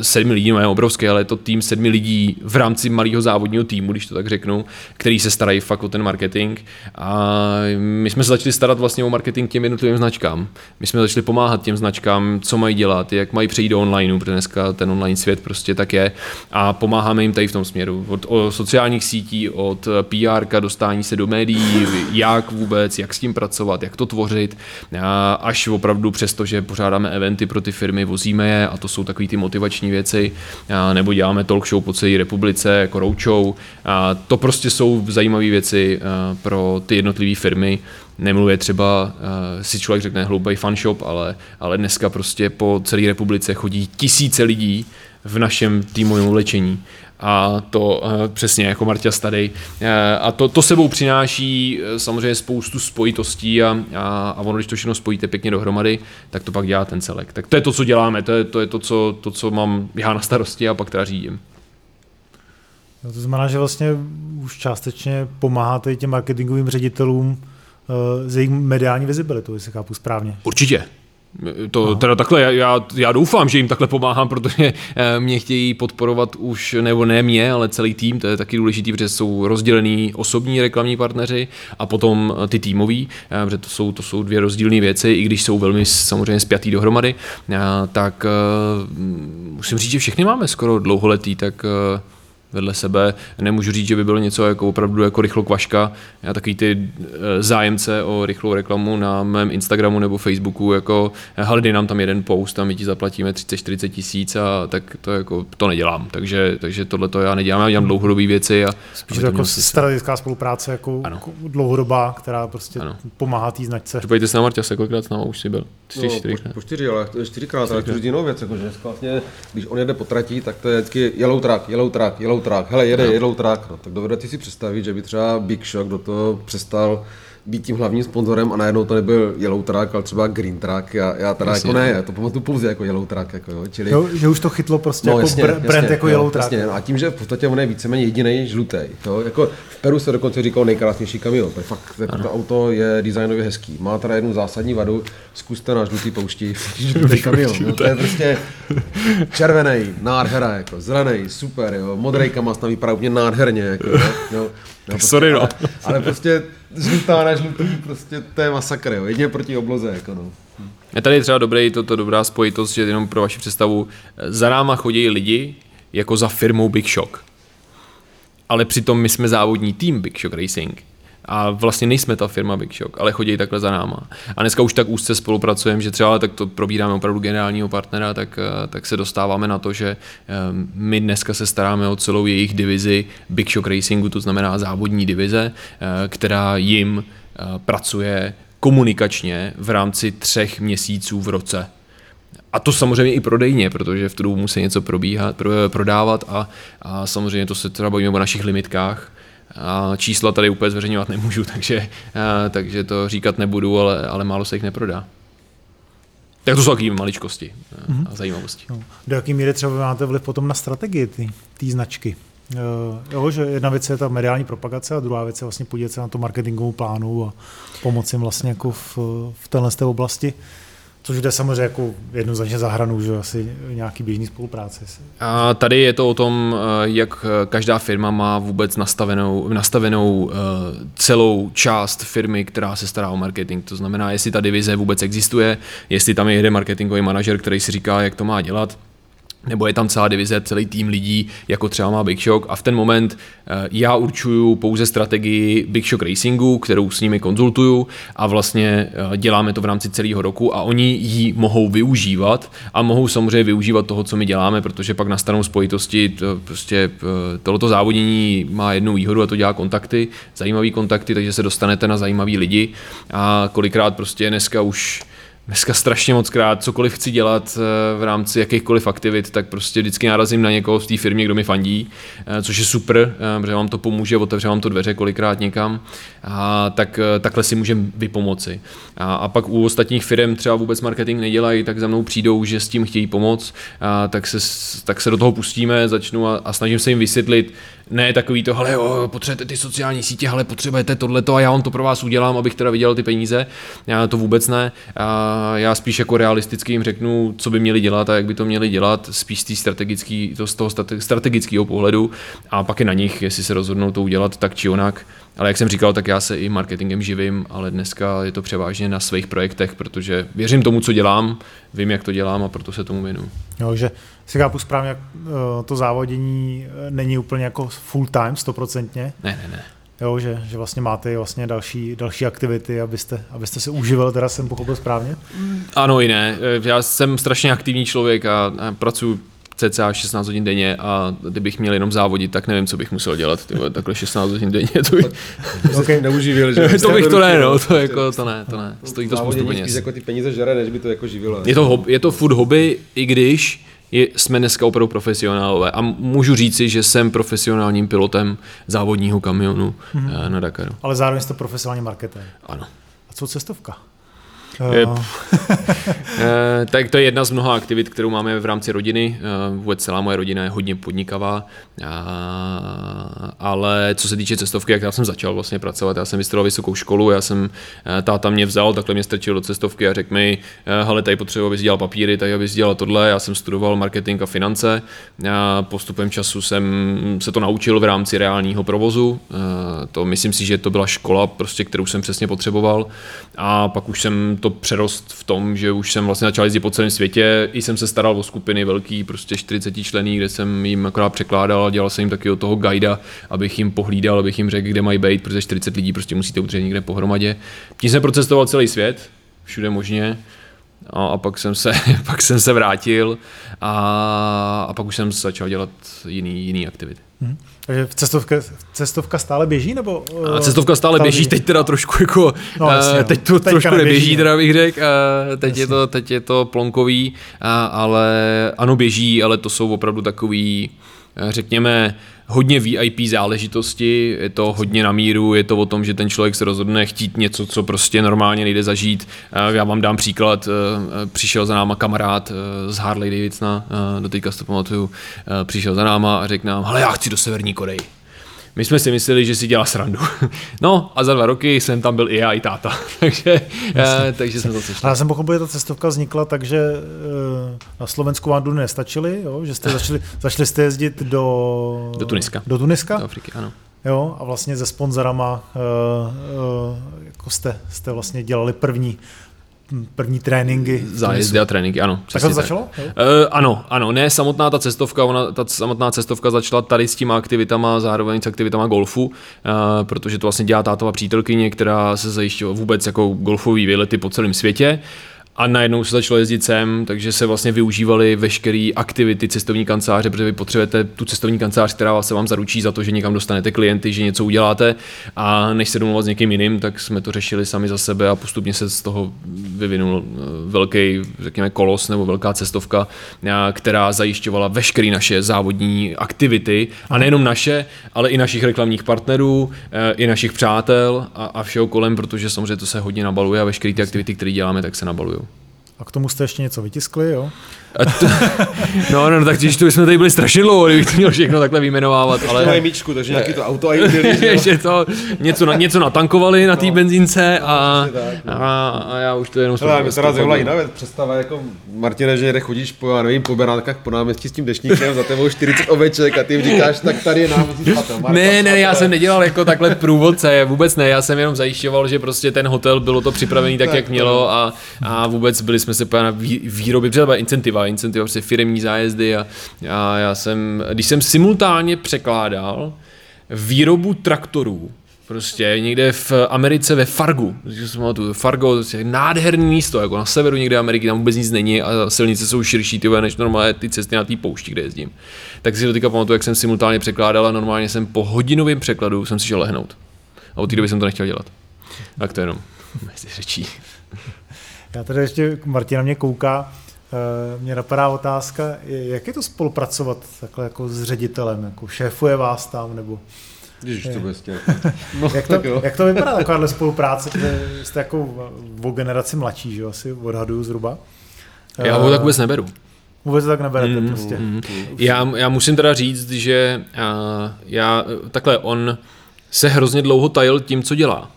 sedmi lidí, no je obrovský, ale je to tým sedmi lidí v rámci malého závodního týmu, když to tak řeknu, který se starají fakt o ten marketing. A my jsme se začali starat vlastně o marketing těm jednotlivým značkám. My jsme začali pomáhat těm značkám, co mají dělat, jak mají přejít do online, protože dneska ten online svět prostě tak je. A pomáháme jim tady v tom směru. Od sociálních sítí, od pé érka, dostání se do médií, jak vůbec, jak s tím pracovat, jak to tvořit. A až opravdu přesto, že pořádáme eventy pro ty firmy, vozíme je a to jsou takový ty motivační věci. A nebo děláme talk show po celé republice, jako roučou. A to prostě jsou zajímavé věci pro ty jednotlivé firmy. Nemluvě třeba, si člověk řekne hloubej fanshop, ale, ale dneska prostě po celé republice chodí tisíce lidí v našem týmovém oblečení. A to přesně jako Marta tady. A to, to sebou přináší samozřejmě spoustu spojitostí a, a, a ono, když to všechno spojíte pěkně dohromady, tak to pak dělá ten celek. Tak to je to, co děláme, to je to, je to, co, to co mám já na starosti a pak teda řídím. No to znamená, že vlastně už částečně pomáháte těm marketingovým ředitelům z jejich mediální vizibilitou, jestli chápu správně. Určitě. To teda takhle, já, já doufám, že jim takhle pomáhám, protože mě chtějí podporovat už, nebo ne mě, ale celý tým, to je taky důležitý, protože jsou rozdělený osobní reklamní partneři a potom ty týmoví, protože to jsou, to jsou dvě rozdílné věci, i když jsou velmi samozřejmě spjatý dohromady, tak musím říct, že všechny máme skoro dlouholetý, tak vedle sebe. Nemůžu říct, že by bylo něco jako opravdu jako rychlo kvaška. Já takový ty zájemce o rychlou reklamu na mém Instagramu nebo Facebooku, jako hledej nám tam jeden post a my ti zaplatíme třicet čtyřicet tisíc a tak to jako to nedělám. Takže, takže tohle to já nedělám, já dělám dlouhodobé věci. A spíš to jako strategická spolupráce, jako ano. Dlouhodobá, která prostě ano. Pomáhá té značce. Pojďte se na Marťase, kolikrát s náma už jsi byl? Čtyři, no, čtyři, po, po čtyři, ale čtyřikrát, ale to je jinou věc, jakože vlastně, když on jede po trati, tak to je vždycky yellow track, yellow track, yellow track, hele, jede, no. Jedou track, no, tak dovedete si představit, že by třeba Big Shock do toho přestal být tím hlavním sponzorem a najednou to nebyl yellow track, ale třeba green track, já, já teda jasně, jako ne, já to pamatuju pouze jako yellow track, jako jo, čili... Jo, že už to chytlo prostě no, jako jasně, brand jasně, jako jo, yellow track. Jasně, no, a tím, že v podstatě on je víceméně jedinej žlutej, to, jako v Peru se dokonce říkal nejkrásnější kamion, tak fakt to auto je designově hezký, má teda jednu zásadní vadu, zkuste na žlutý poušti žlutý kamion, no, to je prostě červený, nádhera, jako zelený, super, jo, modrej Kamaz tam vypadá úplně nádherně, jako jo, jo. No, prostě, sorry, no. Ale, ale prostě žlutá na žlutý, prostě to je masakr, jo. Jedině proti obloze, jako no. Je tady třeba dobrý, to, to dobrá spojitost, že jenom pro vaši představu, za náma chodí lidi jako za firmou Big Shock. Ale přitom my jsme závodní tým Big Shock Racing. A vlastně nejsme ta firma Big Shock, ale chodí takhle za náma. A dneska už tak úzce spolupracujeme, že třeba tak to probíráme opravdu generálního partnera, tak, tak se dostáváme na to, že my dneska se staráme o celou jejich divizi Big Shock Racingu, to znamená závodní divize, která jim pracuje komunikačně v rámci třech měsíců v roce. A to samozřejmě i prodejně, protože v tu dobu musí něco probíhat, prodávat a, a samozřejmě to se třeba bavíme o našich limitkách. A čísla tady úplně zveřejňovat nemůžu, takže, a, takže to říkat nebudu, ale, ale málo se jich neprodá. Tak to jsou takové maličkosti a, mm-hmm. a zajímavosti. No. Do jaký míry třeba máte vliv potom na strategii té značky? E, jo, že jedna věc je ta mediální propagace a druhá věc je vlastně podívat se na to marketingovou plánu a pomoci jim vlastně jako v, v téhle oblasti. Což jde samozřejmě jako jednoznačně za hranu, že asi nějaký běžný spolupráce. A tady je to o tom, jak každá firma má vůbec nastavenou, nastavenou celou část firmy, která se stará o marketing. To znamená, jestli ta divize vůbec existuje, jestli tam je jeden marketingový manažer, který si říká, jak to má dělat, nebo je tam celá divize, celý tým lidí, jako třeba má Big Shock a v ten moment já určuju pouze strategii Big Shock Racingu, kterou s nimi konzultuju a vlastně děláme to v rámci celého roku a oni ji mohou využívat a mohou samozřejmě využívat toho, co my děláme, protože pak nastanou spojitosti, to prostě tohleto závodění má jednu výhodu a to dělá kontakty, zajímavý kontakty, takže se dostanete na zajímavý lidi a kolikrát prostě dneska už dneska strašně moc krát, cokoliv chci dělat v rámci jakýchkoliv aktivit, tak prostě vždycky narazím na někoho v té firmě, kdo mi fandí, což je super, protože vám to pomůže, otevře vám to dveře kolikrát někam, a tak, takhle si můžeme vypomoci. A, a pak u ostatních firm třeba vůbec marketing nedělají, tak za mnou přijdou, že s tím chtějí pomoct, a tak, se, tak se do toho pustíme, začnu a, a snažím se jim vysvětlit, ne takový to, hele jo, potřebujete ty sociální sítě, hele potřebujete tohleto a já vám to pro vás udělám, abych teda vydělal ty peníze, já to vůbec ne. A já spíš jako realisticky jim řeknu, co by měli dělat a jak by to měli dělat, spíš z, strategický, to z toho strategického pohledu, a pak je na nich, jestli se rozhodnou to udělat tak či onak. Ale jak jsem říkal, tak já se i marketingem živím, ale dneska je to převážně na svých projektech, protože věřím tomu, co dělám, vím, jak to dělám, a proto se tomu věnuju. Jo, že si chápu správně, to závodění není úplně jako full time, stoprocentně. Ne, ne, ne. Jo, že, že vlastně máte vlastně další, další aktivity, abyste, abyste se uživil, teda jsem pochopil správně? Ano i ne. Já jsem strašně aktivní člověk a, a pracuji cca šestnáct hodin denně, a kdybych měl jenom závodit, tak nevím, co bych musel dělat. Tyvo, takhle šestnáct hodin denně, to bych... Okay. Neuživil, že? To bych to ne, no, to, jako, to ne, to ne. Stojí to spoustu peněz. Jako ty peníze žere, než by to jako živilo. Je to, hob, je to furt hobby, i když Je, jsme dneska opravdu profesionálové a můžu říci, že jsem profesionálním pilotem závodního kamionu mm-hmm. na Dakaru. Ale zároveň jste profesionální marketér. Ano. A co cestovka? Je, e, tak to je jedna z mnoha aktivit, kterou máme v rámci rodiny. E, vůbec celá moje rodina je hodně podnikavá, a, ale co se týče cestovky, jak já jsem začal vlastně pracovat, já jsem vystudoval vysokou školu, já jsem, táta mě vzal, takhle mě strčil do cestovky a řekl mi, hele, tady potřebuji, abys dělal papíry, tady abys dělal tohle, já jsem studoval marketing a finance, a postupem času jsem se to naučil v rámci reálního provozu, e, to myslím si, že to byla škola, prostě, kterou jsem přesně potřeboval, a pak už jsem to přerost v tom, že už jsem vlastně začal jezdit po celém světě, i jsem se staral o skupiny velký, prostě čtyřicet členů, kde jsem jim akorát překládal, dělal jsem jim taky od toho guida, abych jim pohlídal, abych jim řekl, kde mají být, protože čtyřicet lidí prostě musíte udržet někde pohromadě. Tím jsem procestoval celý svět, všude možně, a, a pak, jsem se, pak jsem se vrátil a, a pak už jsem začal dělat jiný, jiný aktivity. Hmm. Takže cestovka, cestovka stále běží, nebo? A cestovka stále, stále běží, běží, teď teda trošku jako, no, jasně, teď to trošku neběží, teda bych řekl, teď je to, teď je to plonkový, ale ano běží, ale to jsou opravdu takový, řekněme, hodně V I P záležitosti, je to hodně na míru, je to o tom, že ten člověk se rozhodne chtít něco, co prostě normálně nejde zažít. Já vám dám příklad, přišel za náma kamarád z Harley Davidsona, doteďka si to pamatuju, přišel za náma a řekl nám, hele, já chci do Severní Koreji. My jsme si mysleli, že si dělá srandu. No a za dva roky jsem tam byl i já, i táta. takže, Myslím, takže jsem to sešel. Já jsem pochopil, že ta cestovka vznikla, takže na Slovensku vám důny nestačili, jo? Že jste začali, začali jste jezdit do... Do Tuniska. Do Tuniska? Do Afriky, ano. Jo, a vlastně se sponzorama jako jste, jste vlastně dělali první první tréninky. Zájezdy a tréninky, ano. Tak to začalo? Tak. Uh, ano, ano, ne samotná ta cestovka, ona, ta samotná cestovka začala tady s těma aktivitama, zároveň s aktivitama golfu, uh, protože to vlastně dělá tátova přítelkyně, která se zajišťovala vůbec jako golfový výlety po celém světě. A najednou se začalo jezdit sem, takže se vlastně využívaly veškeré aktivity cestovní kanceláře, protože vy potřebujete tu cestovní kancelář, která se vám zaručí za to, že někam dostanete klienty, že něco uděláte, a než se domluvat s někým jiným, tak jsme to řešili sami za sebe a postupně se z toho vyvinul velký, řekněme, kolos nebo velká cestovka, která zajišťovala veškeré naše závodní aktivity, a nejenom naše, ale i našich reklamních partnerů, i našich přátel a, a všeho kolem, protože samozřejmě to se hodně nabaluje a veškeré ty aktivity, které děláme, tak se nabalují. A k tomu jste ještě něco vytiskli, jo? To, no, no, tak když to bychom tady byli strašně dlouho, kdybych to měl všechno takhle vyjmenovávat. Ale... Majmičku, takže nějaký to auto a ještě to, něco, na, něco natankovali na té no, benzínce a, no, tak, no. a, a já už to jenom... Hele, mě se rád zjevla jiná věc, představa jako Martine, že jde chodíš po, já nevím, po Berátkách, po náměstí s tím deštníkem, za tebou čtyřicet oveček a ty jim říkáš, tak tady je náměstí spatel. Ne, ne, já jsem nedělal jako takhle průvodce, vůbec ne, já jsem jenom zajišťoval, že prostě ten hotel bylo to připravený tak, jak mělo, a, a vůbec byli jsme se pojeli na výroby, třeba incentiva, incentiva, prostě firemní zájezdy, a, a já jsem, když jsem simultánně překládal výrobu traktorů, prostě někde v Americe ve Fargu, Fargo, prostě nádherný místo, jako na severu někde Ameriky, tam vůbec nic není a silnice jsou širší tyhle, než normálně ty cesty na té poušti, kde jezdím. Tak si dotýka pamatuju, jak jsem simultánně překládal, a normálně jsem po hodinovém překladu jsem si šel lehnout. A od té doby jsem to nechtěl dělat. Tak to jenom mezi řečí. Já tady ještě, Martina mě kouká, mě napadá otázka, jak je to spolupracovat takhle jako s ředitelem, jako šéfuje vás tam, nebo... Ježiš, to bude stěl. No, jak, to, jak to vypadá takováhle spolupráce, že jste jako o generaci mladší, že asi odhaduju zhruba. Já ho tak vůbec neberu. Vůbec tak neberete mm, prostě. Mm, já, já musím teda říct, že já, takhle on se hrozně dlouho tajil tím, co dělá,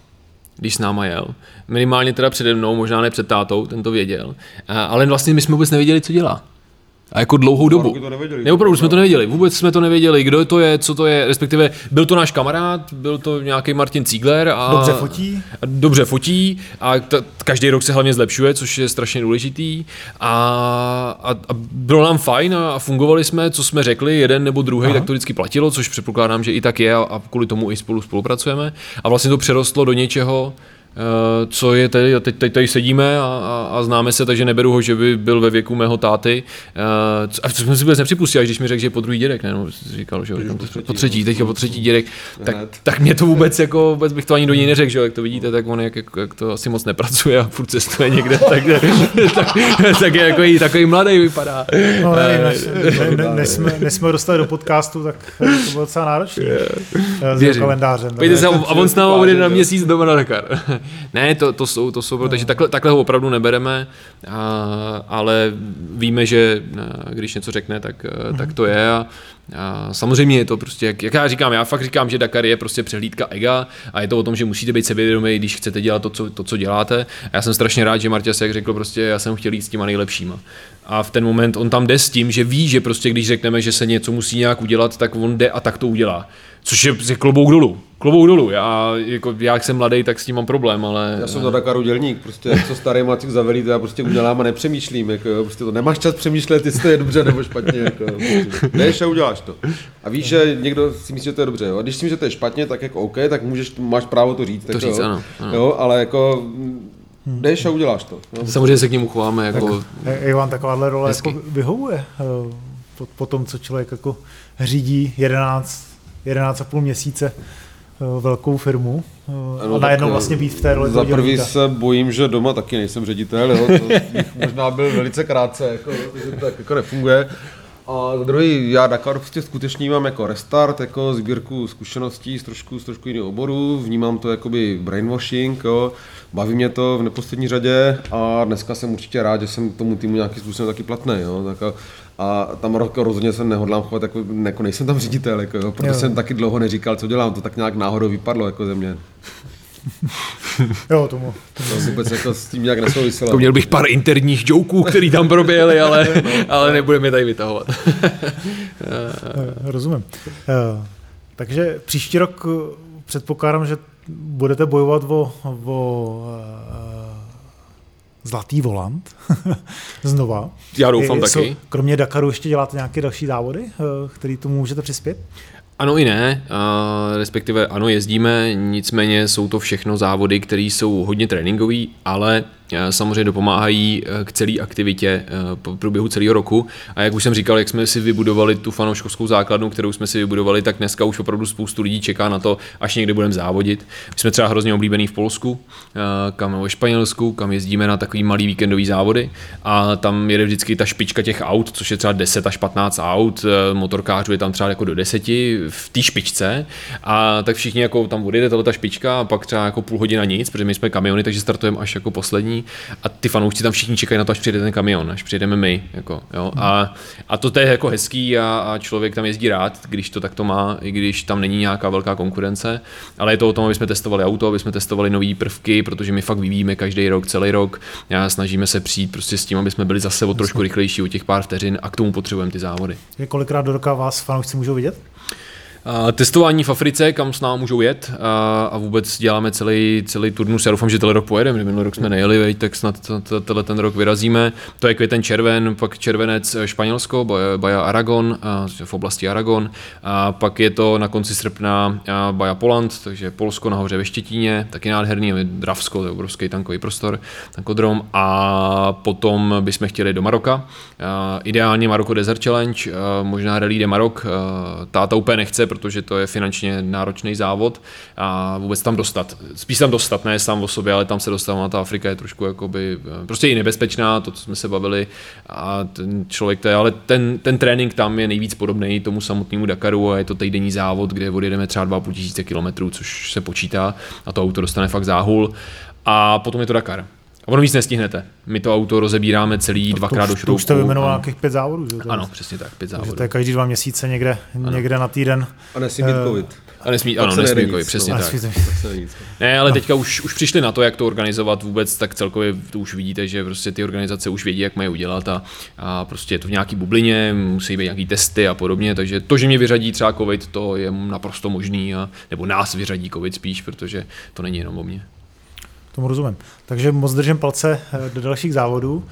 když s náma jel. Minimálně teda přede mnou, možná ne před tátou, ten to věděl. Ale vlastně my jsme vůbec nevěděli, co dělá. A jako dlouhou dobu. Ne, opravdu jsme to nevěděli. Vůbec jsme to nevěděli, kdo to je, co to je, respektive byl to náš kamarád, byl to nějaký Martin Ziegler. A dobře fotí. A dobře fotí a ta, každý rok se hlavně zlepšuje, což je strašně důležitý. A, a, a bylo nám fajn a, a fungovali jsme, co jsme řekli, jeden nebo druhý, tak to vždycky platilo, což předpokládám, že i tak je a, a kvůli tomu i spolu spolupracujeme. A vlastně to přerostlo do něčeho, co je tady, teď, teď tady sedíme a, a, a známe se, takže neberu ho, že by byl ve věku mého táty. A to jsem si vůbec nepřipustil, až když mi řekl, že je po druhý dědek, ne, no, říkal, že jo, po třetí, po třetí teďka po třetí dědek, tak, tak mě to vůbec, jako, vůbec bych to ani do něj neřekl, že jo, jak to vidíte, tak on jak, jak, jak to asi moc nepracuje a furt cestuje někde, tak, tak, tak je jako i takový mladý vypadá. No ne, ne, ne, ne, jsme, ne jsme dostali do podcastu, tak to bylo docela náročné. S kalendářem. Pojďte se, a on s námi odjede na měsíc doma na Dakar. Ne, to, to jsou, to jsou no. Takže takhle, takhle ho opravdu nebereme, a, ale víme, že když něco řekne, tak, mm. tak to je a, a samozřejmě je to prostě, jak, jak já říkám, já fakt říkám, že Dakar je prostě přehlídka ega a je to o tom, že musíte být sebevědomí, když chcete dělat to, co, to, co děláte a já jsem strašně rád, že Marta se jak řekl, prostě já jsem chtěl jít s těma nejlepšíma a v ten moment on tam jde s tím, že ví, že prostě když řekneme, že se něco musí nějak udělat, tak on jde a tak to udělá. Což je klobouk dolů, klobouk dolů. Já, jako, já jak jsem mladý, tak s tím mám problém, ale... Já jsem na Dakaru dělník, prostě co starý Macík zavelí, to já prostě udělám a nepřemýšlím, jako jo, prostě to nemáš čas přemýšlet, jestli to je dobře nebo špatně, jako prostě. Jdeš a uděláš to. A víš, že někdo si myslí, že to je dobře, jo, a když si myslí, že to je špatně, tak jako OK, tak můžeš, máš právo to říct, tak to říct, jo, ano, ano. Jo, ale jako... Jdeš a uděláš to. Jo. Samozřejmě se k němu chováme, jako... Jak vám takováhle role jako vyhovuje po, po tom, co člověk jako řídí jedenáct jedenáct a půl měsíce velkou firmu no, a najednou vlastně být v té roli. Za prvý se bojím, že doma taky nejsem ředitel, jo, to možná byl velice krátce, jako, že to tak jako nefunguje. A za druhý, já Dakar prostě skutečně mám jako restart, jako sbírku zkušeností z trošku, z trošku jiného oboru, vnímám to jakoby brainwashing, jo. Baví mě to v neposlední řadě a dneska jsem určitě rád, že jsem tomu týmu nějaký způsobem taky platný, jo. Tak a, a tam jako rozhodně se nehodlám chovat, jako, jako nejsem tam ředitel, jako, jo, protože jo. Jsem taky dlouho neříkal, co dělám, to tak nějak náhodou vypadlo jako ze mě. Jo, tomu. To vůbec jako s tím nějak nesouviselo. To měl bych pár interních joků, který tam proběhly, ale, ale nebudeme tady vytahovat. Rozumím. Takže příští rok předpokládám, že budete bojovat o, o zlatý volant znova. Já doufám taky. So, kromě Dakaru ještě děláte nějaké další závody, které tomu můžete přispět? Ano i ne, respektive ano, jezdíme, nicméně jsou to všechno závody, které jsou hodně tréninkový, ale samozřejmě dopomáhají k celé aktivitě po průběhu celého roku a jak už jsem říkal, jak jsme si vybudovali tu fanouškovskou základnu, kterou jsme si vybudovali, tak dneska už opravdu spoustu lidí čeká na to, až někde budeme závodit. My jsme třeba hrozně oblíbení v Polsku, kam ve Španělsku, kam jezdíme na takový malý víkendový závody a tam jede vždycky ta špička těch aut, což je třeba deset až patnáct aut, motorkářů je tam třeba jako do deseti v té špičce a tak všichni jako tam odjede tato ta špička a pak třeba jako půl hodina nic, protože my jsme kamiony, takže startujeme až jako poslední. A ty fanoušci tam všichni čekají na to, až přijede ten kamion, až přijedeme my. Jako, jo. A, a to, to je jako hezký a, a člověk tam jezdí rád, když to takto má, i když tam není nějaká velká konkurence. Ale je to o tom, aby jsme testovali auto, aby jsme testovali nový prvky, protože my fakt vyvíjíme každý rok, celý rok. A snažíme se přijít prostě s tím, aby jsme byli zase o trošku rychlejší, o těch pár vteřin a k tomu potřebujeme ty závody. Kolikrát do roka vás fanoušci můžou vidět? Uh, testování v Africe, kam s námi můžou jet uh, a vůbec děláme celý, celý turnus. Já doufám, že tenhle rok pojedeme, minulý rok jsme nejeli, veď, tak snad tenhle ten rok vyrazíme. To je květen červen, pak červenec Španělsko, Baja Aragon, uh, v oblasti Aragon. A pak je to na konci srpna uh, Baja Poland, takže Polsko nahoře ve Štětíně, taky nádherný, Dravsko, to je obrovský tankový prostor, tankodrom. A potom bychom chtěli do Maroka. Uh, ideálně Maroko Desert Challenge, uh, možná Rally de Marok. Uh, táta úplně nechce, protože to je finančně náročný závod a vůbec tam dostat. Spíš tam dostat, ne sám o sobě, ale tam se dostává, ta Afrika je trošku jakoby, prostě i nebezpečná, to, co jsme se bavili, a ten člověk to je, ale ten, ten trénink tam je nejvíc podobný tomu samotnému Dakaru a je to týdenní závod, kde odjedeme třeba dva a půl tisíce kilometrů, což se počítá a to auto dostane fakt záhul a potom je to Dakar. A ono víc nestihnete. My to auto rozebíráme celý to, dvakrát to, do šroubu. To už jste vyjmenoval nějakých pět závodů. Že? Ano, přesně tak, pět závodů. Takže to je každý dva měsíce někde, někde na týden. A nesmí být covid. A nesmí, ano, nesmí být covid, přesně no. tak. Ne, ale teďka už, už přišli na to, jak to organizovat vůbec, tak celkově to už vidíte, že prostě ty organizace už vědí, jak mají udělat a, a prostě je to v nějaký bublině, musí být nějaký testy a podobně, takže to, že mě vyřadí třeba covid, to je naprosto možný, a, nebo nás vyřadí covid spíš, protože to není jenom o mně. Tomu rozumím. Takže moc držím palce do dalších závodů,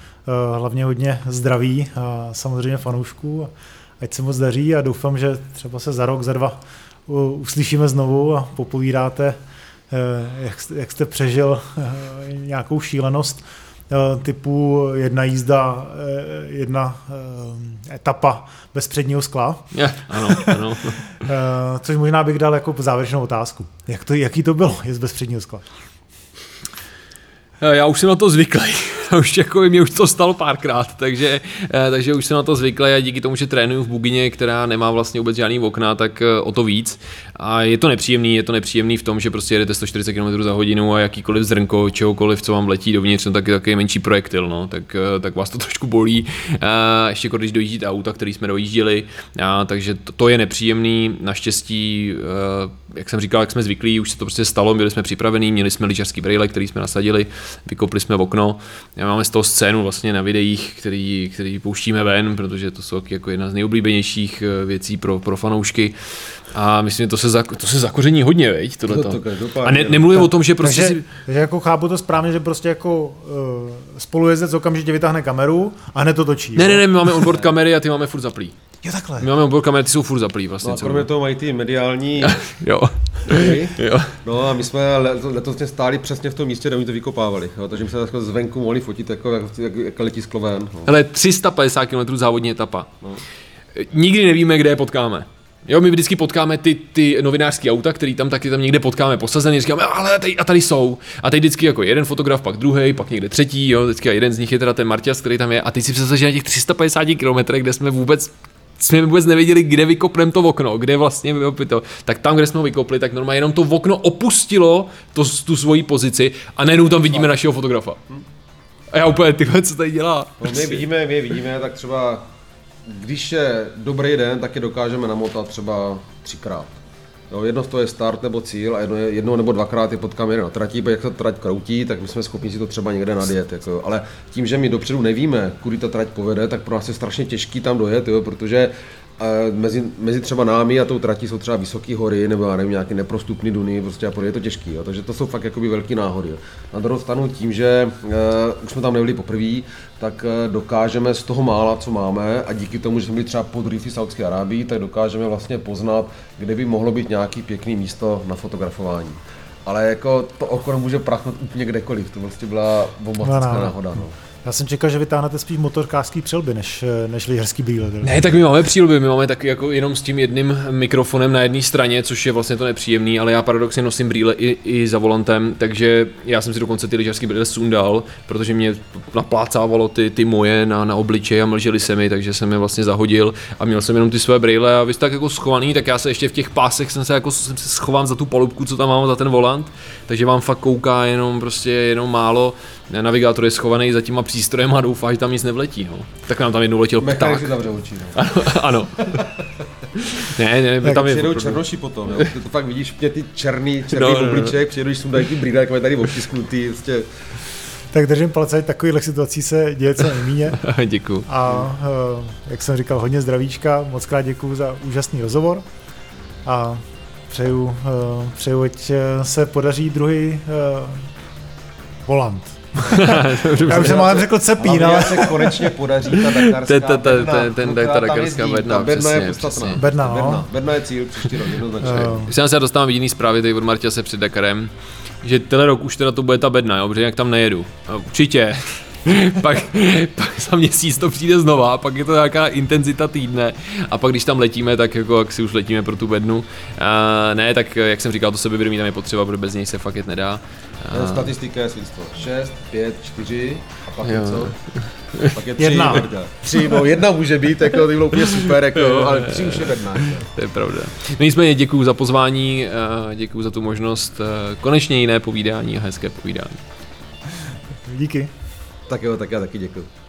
hlavně hodně zdraví a samozřejmě fanoušků. Ať se moc daří a doufám, že třeba se za rok, za dva uslyšíme znovu a popovídáte, jak jste přežil nějakou šílenost typu jedna jízda, jedna etapa bez předního skla. Yeah, ano, ano. Což možná bych dal jako závěrečnou otázku. Jak to, jaký to bylo, jezd bez předního skla? Já už jsem na to zvyklý, už jako mě už to stalo párkrát, takže, takže už jsem na to zvyklý a díky tomu, že trénuju v bugině, která nemá vlastně vůbec žádný okna, tak o to víc. A je to nepříjemný, je to nepříjemný v tom, že prostě jedete sto čtyřicet kilometrů za hodinu a jakýkoliv zrnko, čehokoliv, co vám letí dovnitř, no, tak je takový menší projektil, no, tak, tak vás to trošku bolí. A ještě když dojíždíte auta, který jsme dojížděli, a, takže to, to je nepříjemný, naštěstí, jak jsem říkal, jak jsme zvyklí, už se to prostě stalo, byli jsme připravení, měli jsme lyžařský brýle, který jsme nasadili. Vykopli jsme v okno. Já máme z toho scénu vlastně na videích, který, který pouštíme ven, protože to jsou jako jedna z nejoblíbenějších věcí pro, pro fanoušky. A myslím, že to se, za, to se zakoření hodně, veď, tohleto. A ne, nemluvím tak, o tom, že prostě takže, si... Takže jako chápu to správně, že prostě jako uh, spolujezdec okamžitě vytáhne kameru a hned to točí. Ne, jo? ne, ne, my máme onboard kamery a ty máme furt zaplý. Jo, takhle. My máme onboard kamery, ty jsou furt zaplý vlastně. No a kromě toho mají ty mediální... jo. jo. No a my jsme letos stáli přesně v tom místě, kde oni to vykopávali. Jo, takže my jsme jako zvenku mohli fotit jako, jako, jako letí sklo ven. No. Hele, tři sta padesát kilometrů závodní etapa. No. Nikdy nevíme, kde je potkáme. Jo, my vždycky potkáme ty, ty novinářský auta, který tam taky tam někde potkáme posazený, říkáme, ale tady, a tady jsou. A teď vždycky jako jeden fotograf, pak druhý, pak někde třetí, jo, vždycky a jeden z nich je teda ten Marťas, který tam je. A teď si představ, že na těch tři sta padesáti kilometrech, kde jsme vůbec jsme vůbec nevěděli, kde vykopneme to okno, kde vlastně to, tak tam, kde jsme ho vykopli, tak normálně jenom to okno opustilo to, tu svoji pozici a najednou tam vidíme našeho fotografa. A já úplně, tyhle, co tady dělá? No, my vidíme, my vidíme, tak třeba když je dobrý den, tak je dokážeme namotat třeba třikrát. No, jedno to je start nebo cíl a jedno, je, jedno nebo dvakrát je pod kamery na trati, protože jak se trať kroutí, tak my jsme schopni si to třeba někde nadjet. Jako. Ale tím, že my dopředu nevíme, kudy ta trať povede, tak pro nás je strašně těžký tam dojet, jo, protože uh, mezi, mezi třeba námi a tou tratí jsou třeba vysoké hory nebo já nevím, nějaké neprostupné duny, prostě je to těžký. Jo. Takže to jsou fakt jakoby velký náhody. Jo. Na druhou stranu tím, že uh, už jsme tam nebyli poprvé, tak uh, dokážeme z toho mála, co máme a díky tomu, že jsme byli třeba pod rýfy Saúdské Arábii, tak dokážeme vlastně poznat, kde by mohlo být nějaký pěkný místo na fotografování. Ale jako to okno může prachnout úplně kdekoliv, to vlastně byla bombastická náhoda. No. Já jsem čekal, že vytáhnete spíš motorkářský přilby, než, než lyžařský brýle. Ne, tak my máme přilby, my máme taky jako jenom s tím jedním mikrofonem na jedné straně, což je vlastně to nepříjemný, ale já paradoxně nosím brýle i, i za volantem, takže já jsem si dokonce ty lyžařský brýle sundal, protože mě naplácávalo ty, ty moje na, na obličeji a mlželi se mi, takže jsem je vlastně zahodil a měl jsem jenom ty své brýle a vy jste tak jako schovaný, tak já se ještě v těch pásech jsem se jako jsem se schovám za tu palubku, co tam mám za ten volant, takže vám fakt kouká jenom prostě jenom málo. Navigátor je schovaný za těma přístrojem a doufá, že tam nic nevletí. No. Tak nám tam jednou letěl pták. Mechanik si zavřel oči. Ano. ano. ne, ne, tak tam je... Přijedou černoši potom, jo. Ty to fakt vidíš, mě ty černý, černý no, obliček, no, no. Přijedou, když jsou tady ty brýle, jak mají tady obtisknutý. Vlastně. Tak držím palce, takových situací se děje co nejméně. Děkuju. A jak jsem říkal, hodně zdravíčka, moc krát děkuju za úžasný rozhovor. A přeju, přeju ať se podaří druhý volant. Já už jsem ale řekl cepín, ale... se konečně podaří ta dakarská bedna. Ten, ten, ten, ta dakarská bedna, bedna je podstatná. Bedna, no. bedna, bedna je cíl příští rok, jednoznačně. Uh. Jsem se dostávám jediný zprávy tady od Marťase před Dakarem, že tenhle rok už teda to bude ta bedna, jo, protože jak tam nejedu. Určitě. pak, pak za měsíc to přijde znova, pak je to nějaká intenzita týdne a pak když tam letíme, tak jako jak si už letíme pro tu bednu. Uh, ne, tak jak jsem říkal, to sebevědomí tam je potřeba, protože bez něj se fakt jet nedá. Uh, Statistika je svinstvo. šest, pět, čtyři a pak je co? Pak je tři, jedna. tři, no jedna může být, jako ty bylo úplně super, jako, jo, ale tři už je bedná. To je pravda. No nicméně děkuju za pozvání, děkuju za tu možnost, konečně jiné povídání a hezké povídání. Díky. Tak jo, tak já taky děkuju.